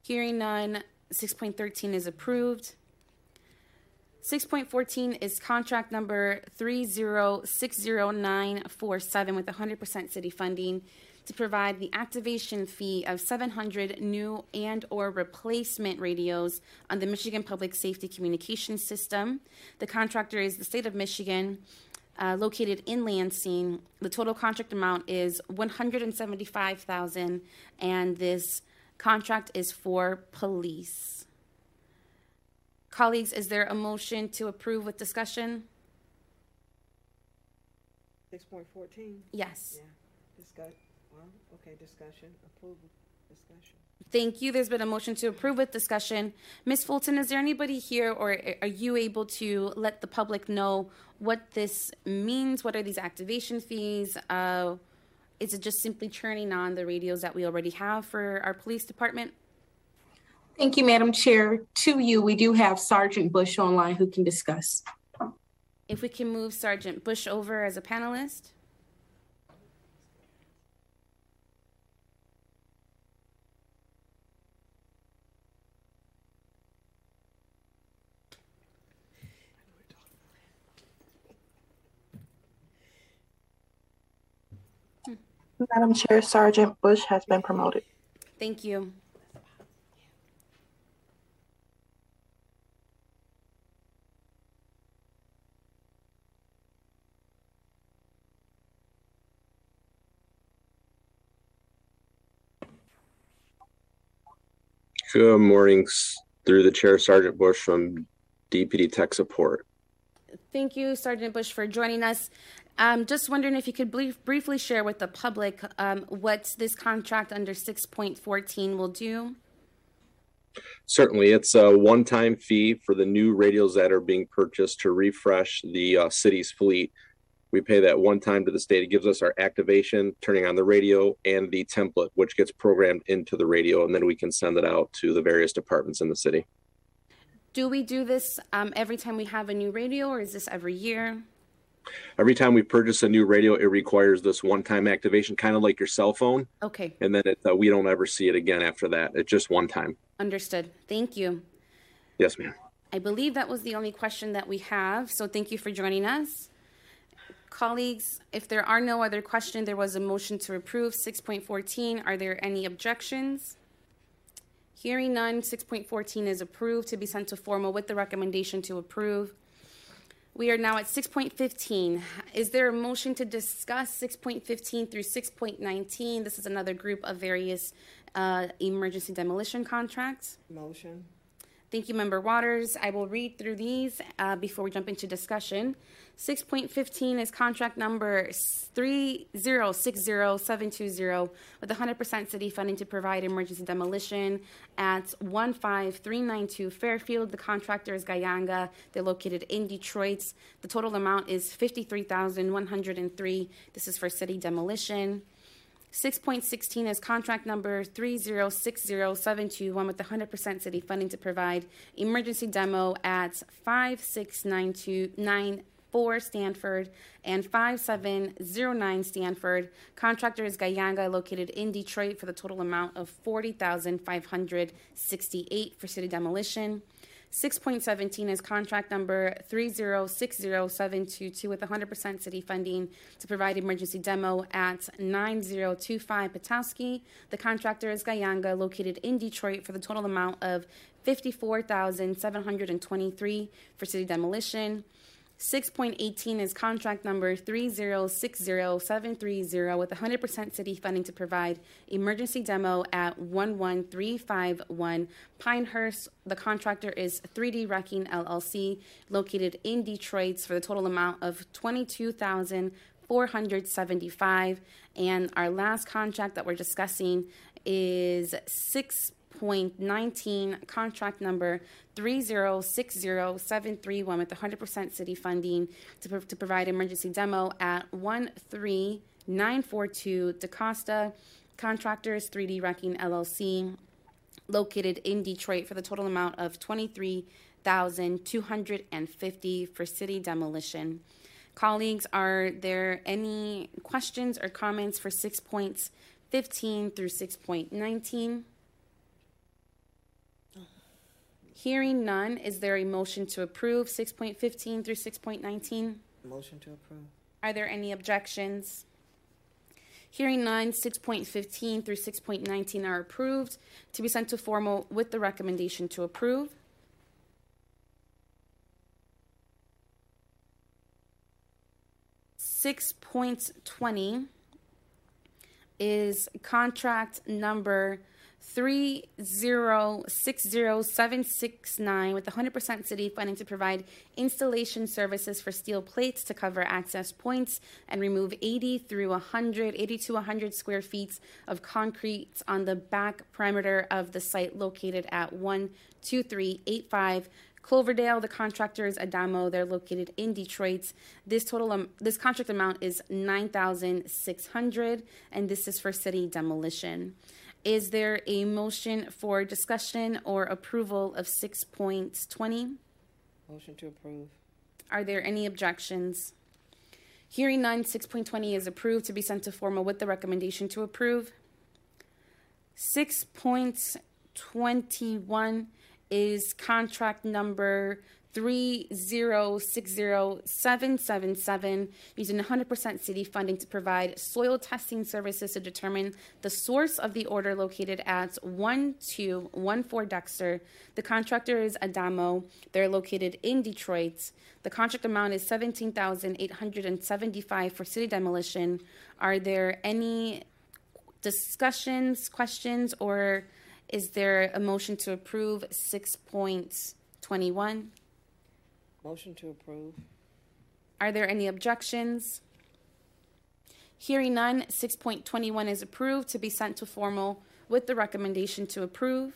Hearing none, six point thirteen is approved. six point fourteen is contract number three zero six zero nine four seven with one hundred percent city funding to provide the activation fee of seven hundred new and or replacement radios on the Michigan Public Safety Communication System. The contractor is the state of Michigan, uh, located in Lansing. The total contract amount is one hundred seventy-five thousand dollars, and this contract is for police. Colleagues, is there a motion to approve with discussion? six point fourteen? Yes. Yeah. Discuss. Well, okay, discussion, approval, discussion. Thank you. There's been a motion to approve with discussion. Miz Fulton, is there anybody here, or are you able to let the public know what this means? What are these activation fees? Uh, is it just simply turning on the radios that we already have for our police department? Thank you, Madam Chair. To you, we do have Sergeant Bush online who can discuss. If we can move Sergeant Bush over as a panelist. Madam Chair, Sergeant Bush has been promoted. Thank you. Good morning, through the chair, Sergeant Bush from D P D Tech Support. Thank you, Sergeant Bush, for joining us. Um, just wondering if you could brief, briefly share with the public um, what this contract under six point fourteen will do. Certainly. It's a one-time fee for the new radios that are being purchased to refresh the uh, city's fleet. We pay that one time to the state. It gives us our activation, turning on the radio, and the template, which gets programmed into the radio, and then we can send it out to the various departments in the city. Do we do this um, every time we have a new radio, or is this every year? Every time we purchase a new radio, it requires this one-time activation, kind of like your cell phone. Okay. And then it, uh, we don't ever see it again after that. It's just one time. Understood. Thank you. Yes, ma'am. I believe that was the only question that we have, so thank you for joining us. Colleagues, if there are no other questions, there was a motion to approve six point fourteen. Are there any objections? Hearing none, six point fourteen is approved to be sent to formal with the recommendation to approve. We are now at six point fifteen. Is there a motion to discuss six point fifteen through six point nineteen? This is another group of various uh, emergency demolition contracts. Motion. Thank you, Member Waters. I will read through these uh, before we jump into discussion. six point fifteen is contract number three zero six zero seven two zero with one hundred percent city funding to provide emergency demolition at one five three nine two Fairfield. The contractor is Guyanga. They're located in Detroit. The total amount is fifty-three thousand one hundred three. This is for city demolition. six point sixteen is contract number three zero six zero seven two one with one hundred percent city funding to provide emergency demo at five six nine two nine four Stanford and five seven zero nine Stanford. Contractor is Gayanga, located in Detroit, for the total amount of forty thousand five hundred sixty-eight dollars for city demolition. six point seventeen is contract number three zero six zero seven two two with one hundred percent city funding to provide emergency demo at nine zero two five Patowski. The contractor is Gayanga, located in Detroit, for the total amount of fifty-four thousand seven hundred twenty-three dollars for city demolition. six point eighteen is contract number three zero six zero seven three zero with one hundred percent city funding to provide emergency demo at one one three five one Pinehurst. The contractor is three D Wrecking L L C, located in Detroit, for the total amount of twenty-two thousand four hundred seventy-five dollars. And our last contract that we're discussing is six point nineteen contract number three zero six zero seven three one with one hundred percent city funding to, pro- to provide emergency demo at one three nine four two DaCosta. Contractors three D Wrecking L L C, located in Detroit, for the total amount of twenty-three thousand two hundred fifty dollars for city demolition. Colleagues, are there any questions or comments for six point fifteen through six point nineteen? Hearing none, is there a motion to approve six point fifteen through six point nineteen? Motion to approve. Are there any objections? Hearing none, six point fifteen through six point nineteen are approved, to be sent to formal with the recommendation to approve. six point twenty is contract number three zero six zero seven six nine with one hundred percent city funding to provide installation services for steel plates to cover access points and remove eighty through one hundred, eighty to one hundred square feet of concrete on the back perimeter of the site located at one two three eight five Cloverdale. The contractor is Adamo. They're located in Detroit. This total, um, this contract amount is nine thousand six hundred dollars, and this is for city demolition. Is there a motion for discussion or approval of six point twenty? Motion to approve. Are there any objections? Hearing none, six point twenty is approved, to be sent to formal with the recommendation to approve. six point twenty-one is contract number three zero six zero seven seven seven, using one hundred percent city funding to provide soil testing services to determine the source of the odor, located at one two one four Dexter. The contractor is Adamo. They're located in Detroit. The contract amount is seventeen thousand eight hundred seventy-five dollars for city demolition. Are there any discussions, questions, or is there a motion to approve six point twenty-one? Motion to approve. Are there any objections? Hearing none, six point twenty-one is approved, to be sent to formal with the recommendation to approve.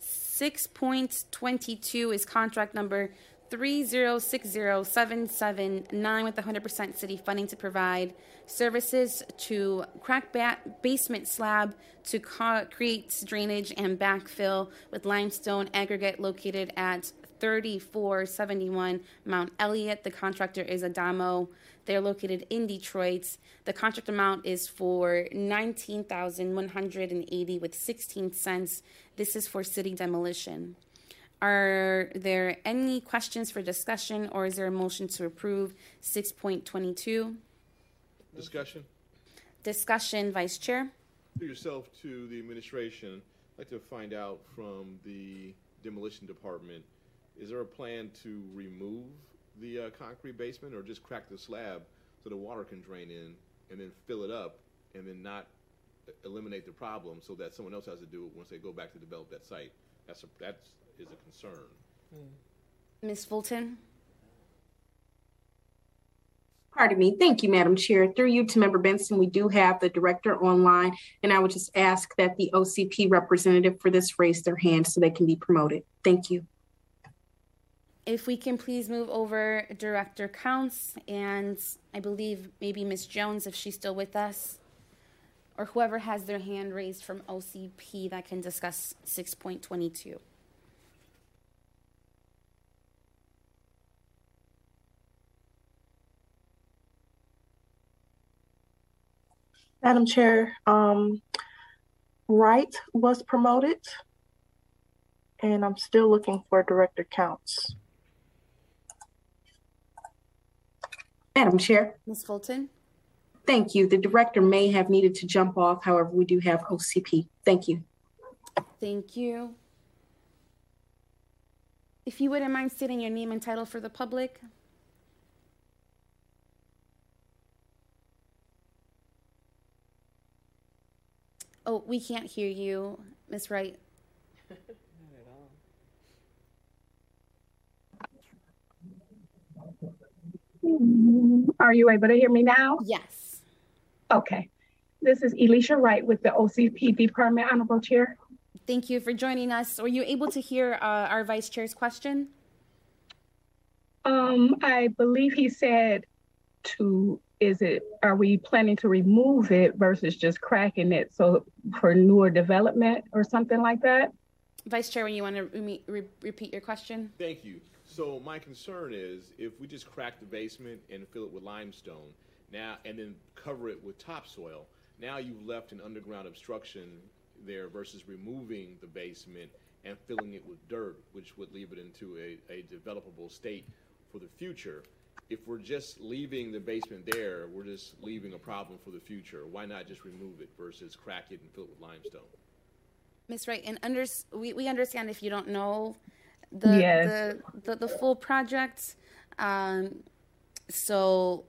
six point twenty-two is contract number three zero six zero seven seven nine with one hundred percent city funding to provide services to crack bat basement slab to co- create drainage and backfill with limestone aggregate, located at thirty-four seventy-one Mount Elliott. The contractor is Adamo. They're located in Detroit. The contract amount is for nineteen thousand one hundred eighty dollars with sixteen cents. This is for city demolition. Are there any questions for discussion, or is there a motion to approve six point twenty-two? Discussion. Discussion, Vice Chair. Through yourself to the administration, I'd like to find out from the demolition department, is there a plan to remove the uh, concrete basement, or just crack the slab so the water can drain in and then fill it up and then not eliminate the problem so that someone else has to do it once they go back to develop that site? That's a, that's is a concern. Miz Fulton. Pardon me. Thank you, Madam Chair. Through you to Member Benson, we do have the director online, and I would just ask that the O C P representative for this raise their hand so they can be promoted. Thank you. If we can please move over Director Counts and I believe maybe Miz Jones, if she's still with us, or whoever has their hand raised from O C P that can discuss six point twenty-two. Madam Chair, um, Wright was promoted, and I'm still looking for Director Counts. Madam Chair. Miz Fulton. Thank you. The director may have needed to jump off. However, we do have O C P. Thank you. Thank you. If you wouldn't mind stating your name and title for the public. Oh, we can't hear you, Miz Wright. Not at all. Are you able to hear me now? Yes. Okay. This is Alicia Wright with the O C P Department, Honorable Chair. Thank you for joining us. Were you able to hear uh, our Vice Chair's question? Um, I believe he said to... Is it, are we planning to remove it versus just cracking it so for newer development or something like that? Vice Chair, you want to re re repeat your question? Thank you. So my concern is if we just crack the basement and fill it with limestone now and then cover it with topsoil, now you've left an underground obstruction there versus removing the basement and filling it with dirt, which would leave it into a, a developable state for the future. If we're just leaving the basement there, we're just leaving a problem for the future. Why not just remove it versus crack it and fill it with limestone? Miz Wright, and under, we, we understand if you don't know the, yes. the, the, the full project. Um, so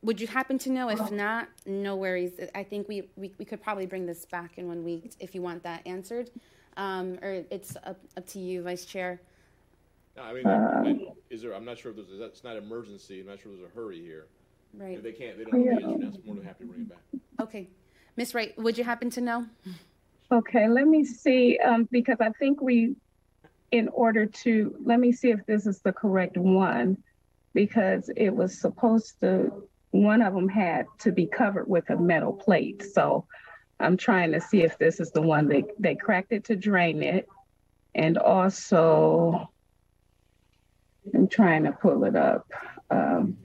would you happen to know? If not, no worries. I think we, we, we could probably bring this back in one week if you want that answered. Um, or it's up, up to you, Vice Chair. No, I mean, um, is there? I'm not sure if there's. That's not emergency. I'm not sure if there's a hurry here. Right. If they can't. They don't. Yeah. Have the answer, more than happy to bring it back. Okay, Miz Wright, would you happen to know? Okay, let me see. Um, because I think we, in order to, let me see if this is the correct one, because it was supposed to. One of them had to be covered with a metal plate. So, I'm trying to see if this is the one they they cracked it to drain it, and also. I'm trying to pull it up. Um,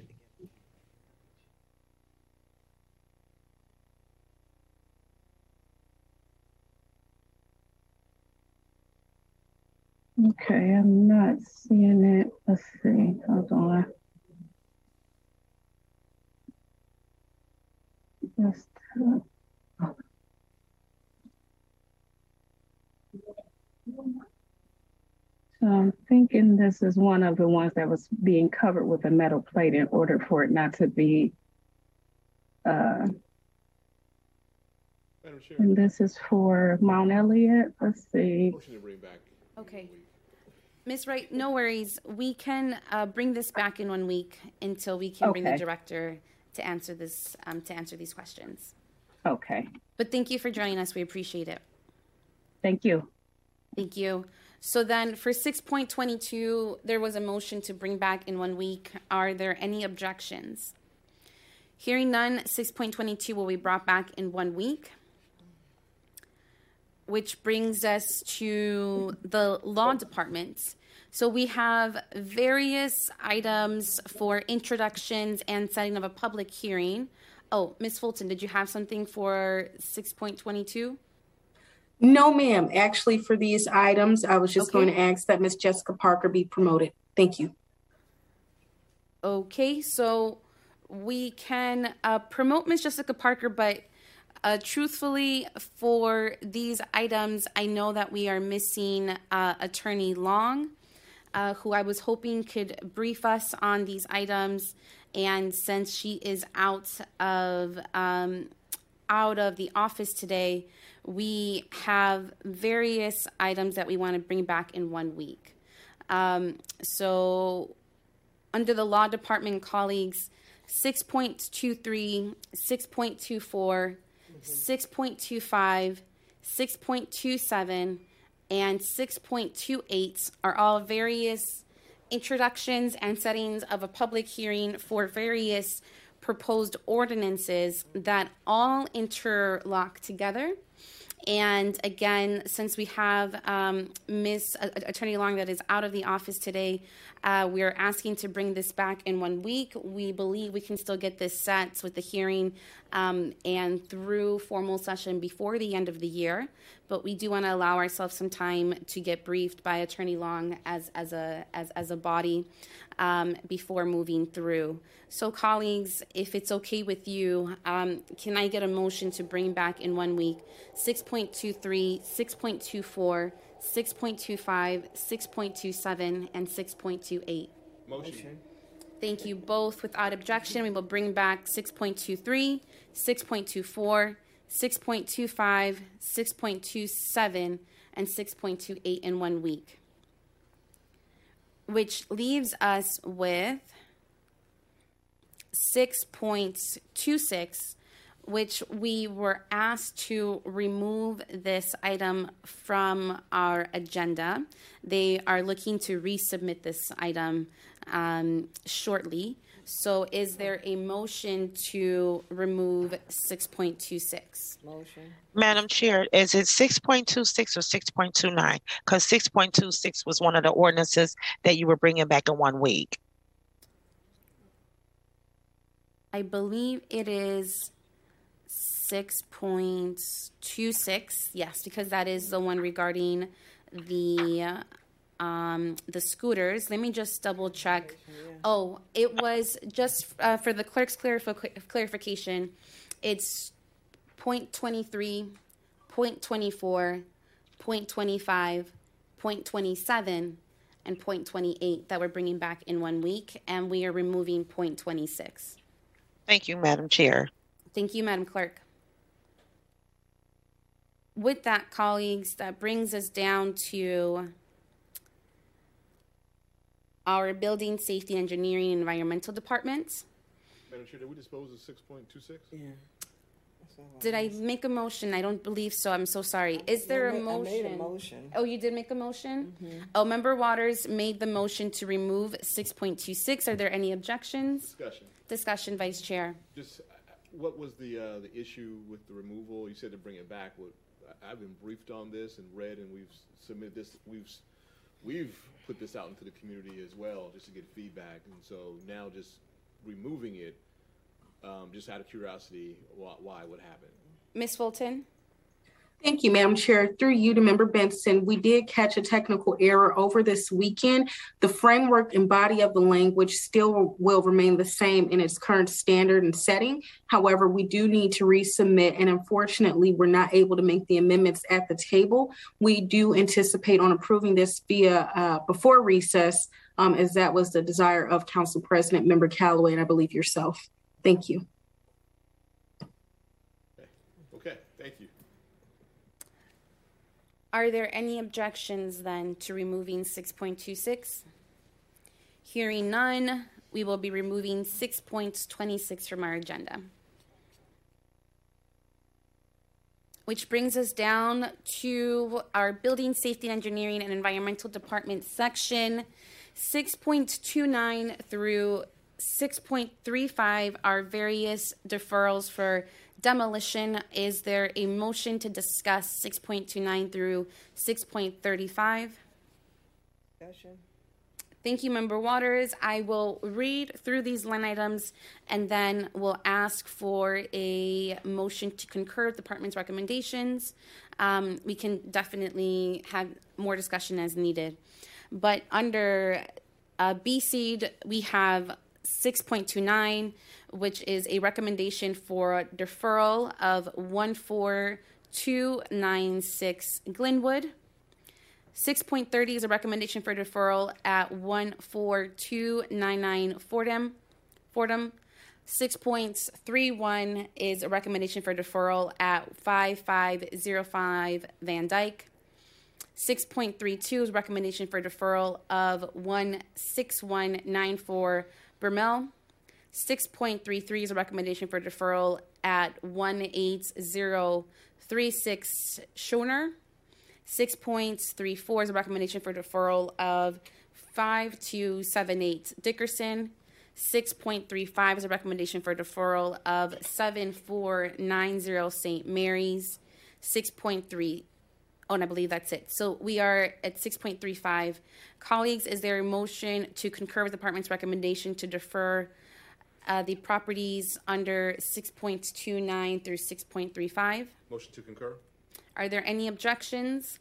okay, I'm not seeing it. Let's see. Hold on. Just. Oh. I'm thinking this is one of the ones that was being covered with a metal plate in order for it not to be. Uh, Madam Chair. And this is for Mount Elliott. Let's see. Motion to bring back. Okay. Miz Wright, no worries. We can uh, bring this back in one week until we can okay. bring the director to answer this um, to answer these questions. Okay. But thank you for joining us. We appreciate it. Thank you. Thank you. So then for six point twenty-two, there was a motion to bring back in one week. Are there any objections? Hearing none, six point twenty-two will be brought back in one week, which brings us to the law department. So we have various items for introductions and setting of a public hearing. Oh, Miz Fulton, did you have something for six point twenty-two? No, ma'am. Actually, for these items, I was just okay. going to ask that Miz Jessica Parker be promoted. Thank you. Okay, so we can uh, promote Miz Jessica Parker, but uh, truthfully, for these items, I know that we are missing uh, Attorney Long, uh, who I was hoping could brief us on these items. And since she is out of um, out of the office today, we have various items that we want to bring back in one week. Um, so under the law department, colleagues, six point two three, six point two four, six point two five, six point two seven, and six point two eight are all various introductions and settings of a public hearing for various proposed ordinances that all interlock together. And again, since we have um, Miz Attorney Long that is out of the office today, uh, we are asking to bring this back in one week. We believe we can still get this set with the hearing um, and through formal session before the end of the year. But we do want to allow ourselves some time to get briefed by Attorney Long as as a as as a body um, before moving through. So, colleagues, if it's okay with you, um, can I get a motion to bring back in one week six point two three, six point two four, six point two five, six point two seven, and six point two eight? Motion. Thank you both. Without objection, we will bring back six point two three, six point two four, six point two five, six point two seven, and six point two eight in one week. Which leaves us with six point two six, which we were asked to remove this item from our agenda. They are looking to resubmit this item um, shortly. So is there a motion to remove six point two six? Motion. Madam Chair, is it six point two six or six point two nine? Because six point two six was one of the ordinances that you were bringing back in one week. I believe it is six point two six, yes, because that is the one regarding the um, the scooters. Let me just double check. Oh, it was just uh, for the clerk's clarif- clarification. It's point two three, point two four, point two five, point two seven, and point two eight that we're bringing back in one week, and we are removing point two six. Thank you, Madam Chair. Thank you, Madam Clerk. With that, colleagues, that brings us down to our Building Safety Engineering and Environmental Department. Madam Chair, did we dispose of six point two six? Yeah. Did I make a motion? I don't believe so. I'm so sorry. Is there a motion? I made a motion. Oh, you did make a motion? Mm-hmm. Oh, Member Waters made the motion to remove six point two six. Are there any objections? Discussion. Discussion, Vice Chair. Just what was the uh, the issue with the removal? You said to bring it back. What, I've been briefed on this and read, and we've submitted this. We've we've put this out into the community as well, just to get feedback. And so now, just removing it, um, just out of curiosity, why, why what happened? Miz Fulton. Thank you, Madam Chair. Through you to Member Benson, we did catch a technical error over this weekend. The framework and body of the language still will remain the same in its current standard and setting. However, we do need to resubmit, and unfortunately, we're not able to make the amendments at the table. We do anticipate on approving this via uh, before recess, um, as that was the desire of Council President, Member Calloway, and I believe yourself. Thank you. Are there any objections then to removing six point two six? Hearing none, we will be removing six point two six from our agenda. Which brings us down to our Building Safety Engineering and Environmental Department section. six point two nine through six point three five are various deferrals for demolition. Is there a motion to discuss six point two nine through six point three five? Discussion. Thank you, Member Waters. I will read through these line items and then we'll ask for a motion to concur with the department's recommendations. Um, we can definitely have more discussion as needed. But under uh, B C'd, we have six point two nine, which is a recommendation for deferral of one four two nine six Glenwood. six point three zero is a recommendation for deferral at one four two nine nine Fordham. Fordham. six point three one is a recommendation for deferral at five five zero five Van Dyke. six point three two is a recommendation for deferral of one six one nine four Bermel. six point three three is a recommendation for deferral at one eight zero three six Schoner. six point three four is a recommendation for deferral of five two seven eight Dickerson. six point three five is a recommendation for deferral of seven four nine zero Saint Mary's. six point three, oh, and I believe that's it. So we are at six point three five. Colleagues, is there a motion to concur with the department's recommendation to defer uh, the properties under six point two nine through six point three five? Motion to concur. Are there any objections?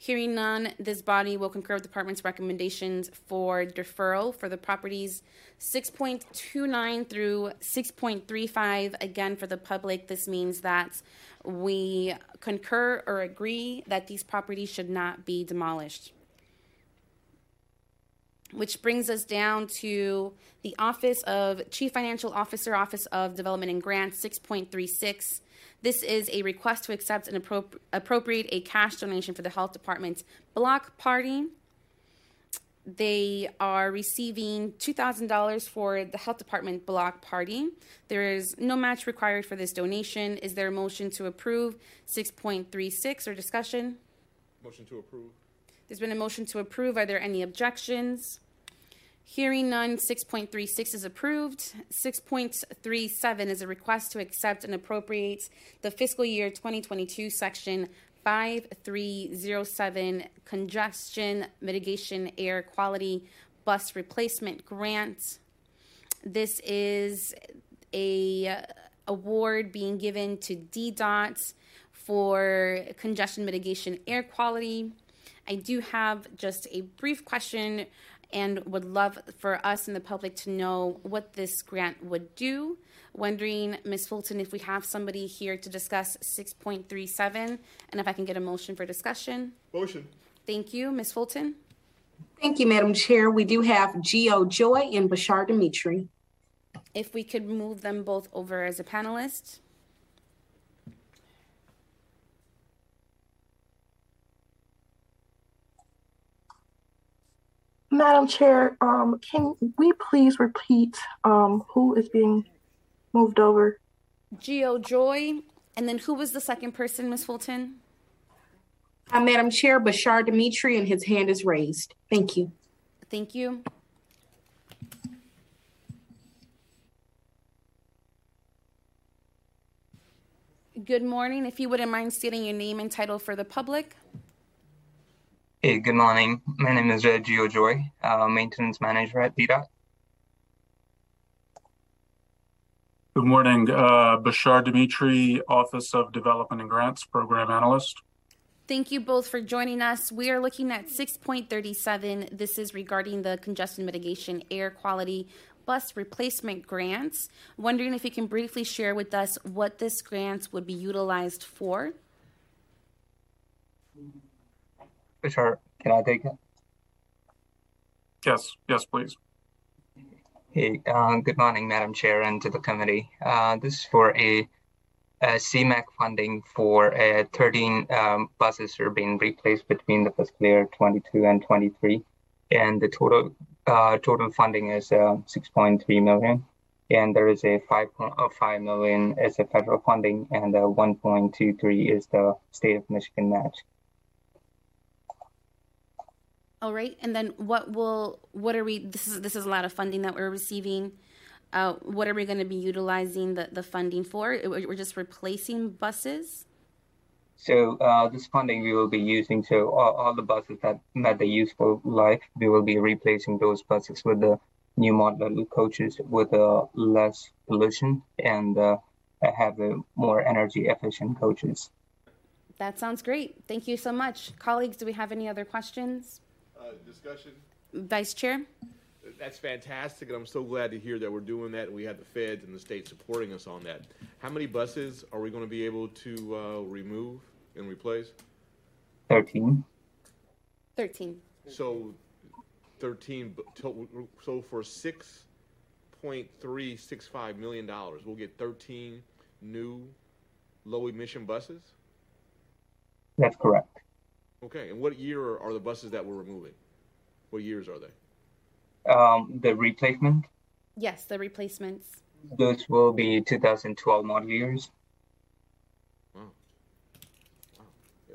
Hearing none, this body will concur with the department's recommendations for deferral for the properties six point two nine through six point three five. Again, for the public, this means that we concur or agree that these properties should not be demolished. Which brings us down to the Office of Chief Financial Officer, Office of Development and Grants, six point three six. This is a request to accept and appro- appropriate a cash donation for the health department's block party. They are receiving two thousand dollars for the health department block party. There is no match required for this donation. Is there a motion to approve six point three six or discussion? Motion to approve. There's been a motion to approve. Are there any objections? Hearing none, six point three six is approved. six point three seven is a request to accept and appropriate the fiscal year twenty twenty-two section five three zero seven congestion mitigation air quality bus replacement grant. This is a award being given to D D O T for congestion mitigation air quality. I do have just a brief question and would love for us and the public to know what this grant would do. Wondering, Miz Fulton, if we have somebody here to discuss six point three seven, and if I can get a motion for discussion. Motion. Thank you, Miz Fulton. Thank you, Madam Chair. We do have Geo Joy and Bashar Dimitri. If we could move them both over as a panelist. Madam Chair, um, can we please repeat um, who is being moved over? Geo Joy, and then who was the second person, Miz Fulton? Uh, Madam Chair, Bashar Dimitri, and his hand is raised. Thank you. Thank you. Good morning. If you wouldn't mind stating your name and title for the public. Hey, good morning. My name is uh, Geo Joy, uh, Maintenance Manager at D D O T. Good morning. Uh, Bashar Dimitri, Office of Development and Grants, Program Analyst. Thank you both for joining us. We are looking at six point three seven. This is regarding the congestion mitigation air quality bus replacement grants. Wondering if you can briefly share with us what this grant would be utilized for. Sure. Can I take it? Yes. Yes, please. Hey, uh, good morning, Madam Chair, and to the committee. Uh, this is for a, a C MAC funding for uh, thirteen um, buses are being replaced between the fiscal year twenty-two and twenty-three, and the total uh, total funding is uh, six point three million dollars, and there is a five point five million dollars as a federal funding, and uh, one point two three is the state of Michigan match. All right, and then what will, what are we, this is this is a lot of funding that we're receiving. Uh, what are we going to be utilizing the, the funding for? We're just replacing buses? So uh, this funding we will be using, so all, all the buses that met the useful life, we will be replacing those buses with the new modular coaches with uh, less pollution and uh, have uh, more energy efficient coaches. That sounds great. Thank you so much. Colleagues, do we have any other questions? Uh, discussion. Vice Chair. That's fantastic, and I'm so glad to hear that we're doing that and we have the feds and the state supporting us on that. How many buses are we going to be able to uh, remove and replace? Thirteen. Thirteen. So, thirteen. So for six point three six five million dollars, we'll get thirteen new low-emission buses. That's correct. Okay, and what year are the buses that we're removing? What years are they? Um, the replacement? Yes, the replacements. Those will be two thousand twelve model years. Wow. Wow.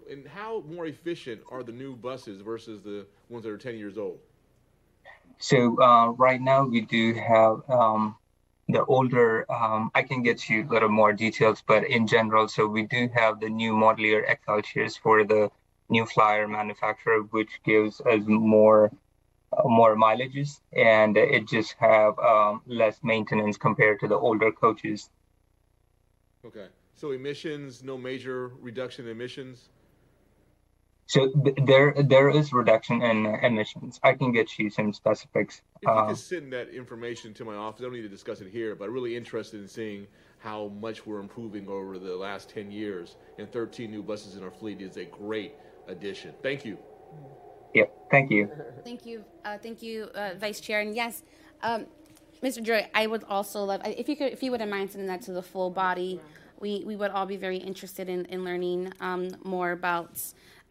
And how more efficient are the new buses versus the ones that are ten years old? So uh, right now we do have um, the older, um, I can get you a little more details, but in general, so we do have the new model year Excel sheets for the new flyer manufacturer, which gives us more uh, more mileages, and it just have um, less maintenance compared to the older coaches. Okay, so emissions, no major reduction in emissions? So th- there there is reduction in uh, emissions. I can get you some specifics. If you could send that information to my office, I don't need to discuss it here, but I'm really interested in seeing how much we're improving over the last ten years, and thirteen new buses in our fleet is a great addition. Thank you. Yep, thank you. Thank you, uh, thank you, uh, Vice Chair. And yes, um, Mister Joy, I would also love, if you could, if you wouldn't mind sending that to the full body, we, we would all be very interested in, in learning um, more about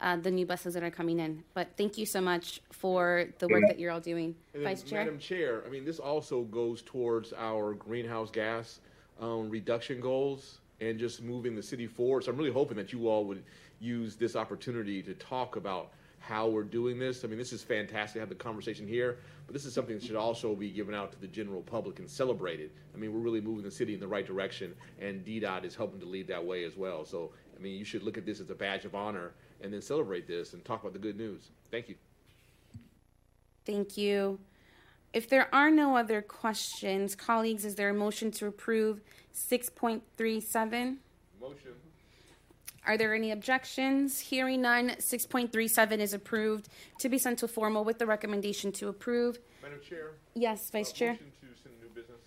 Uh, the new buses that are coming in. But thank you so much for the work that you're all doing. And Vice then, Chair? Madam Chair, I mean, this also goes towards our greenhouse gas um, reduction goals and just moving the city forward. So I'm really hoping that you all would use this opportunity to talk about how we're doing this. I mean, this is fantastic to have the conversation here, but this is something that should also be given out to the general public and celebrated. I mean, we're really moving the city in the right direction, and D DOT is helping to lead that way as well. So, I mean, you should look at this as a badge of honor and then celebrate this and talk about the good news. Thank you. Thank you. If there are no other questions, colleagues, is there a motion to approve six point three seven? Motion. Are there any objections? Hearing none, six point three seven is approved to be sent to formal with the recommendation to approve. Madam Chair. Yes, Vice uh, Chair. Motion to send a new business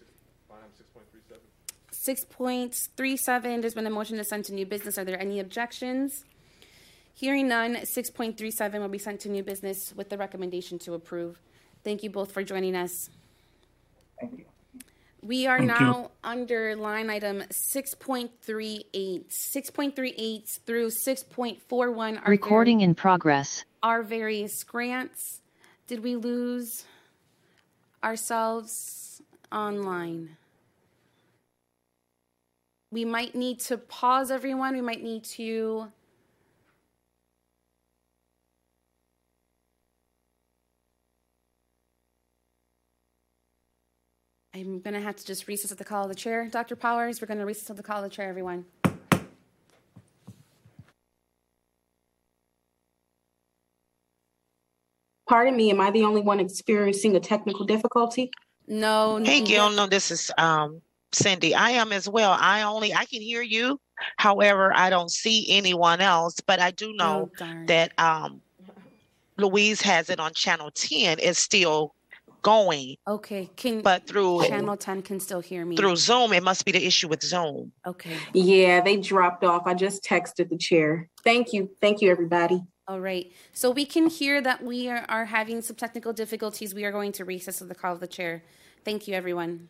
item six point three seven. six point three seven, there's been a motion to send to new business. Are there any objections? Hearing none, six point three seven will be sent to new business with the recommendation to approve. Thank you both for joining us. Thank you. We are Thank now you. under line item six point three eight. six point three eight through six point four one are recording in progress. Our various grants. Did we lose ourselves online? We might need to pause, everyone. We might need to I'm going to have to just recess at the call of the chair. Doctor Powers, we're going to recess at the call of the chair, everyone. Pardon me, am I the only one experiencing a technical difficulty? No. Hey, no. Gil, no, this is um, Cindy. I am as well. I only, I can hear you. However, I don't see anyone else, but I do know oh, that um, Louise has it on channel ten. It's still going. Okay. Can, but through channel ten can still hear me. Through Zoom, it must be the issue with Zoom. Okay. Yeah, they dropped off. I just texted the chair. Thank you. Thank you, everybody. All right. So we can hear that we are, are having some technical difficulties. We are going to recess with the call of the chair. Thank you, everyone.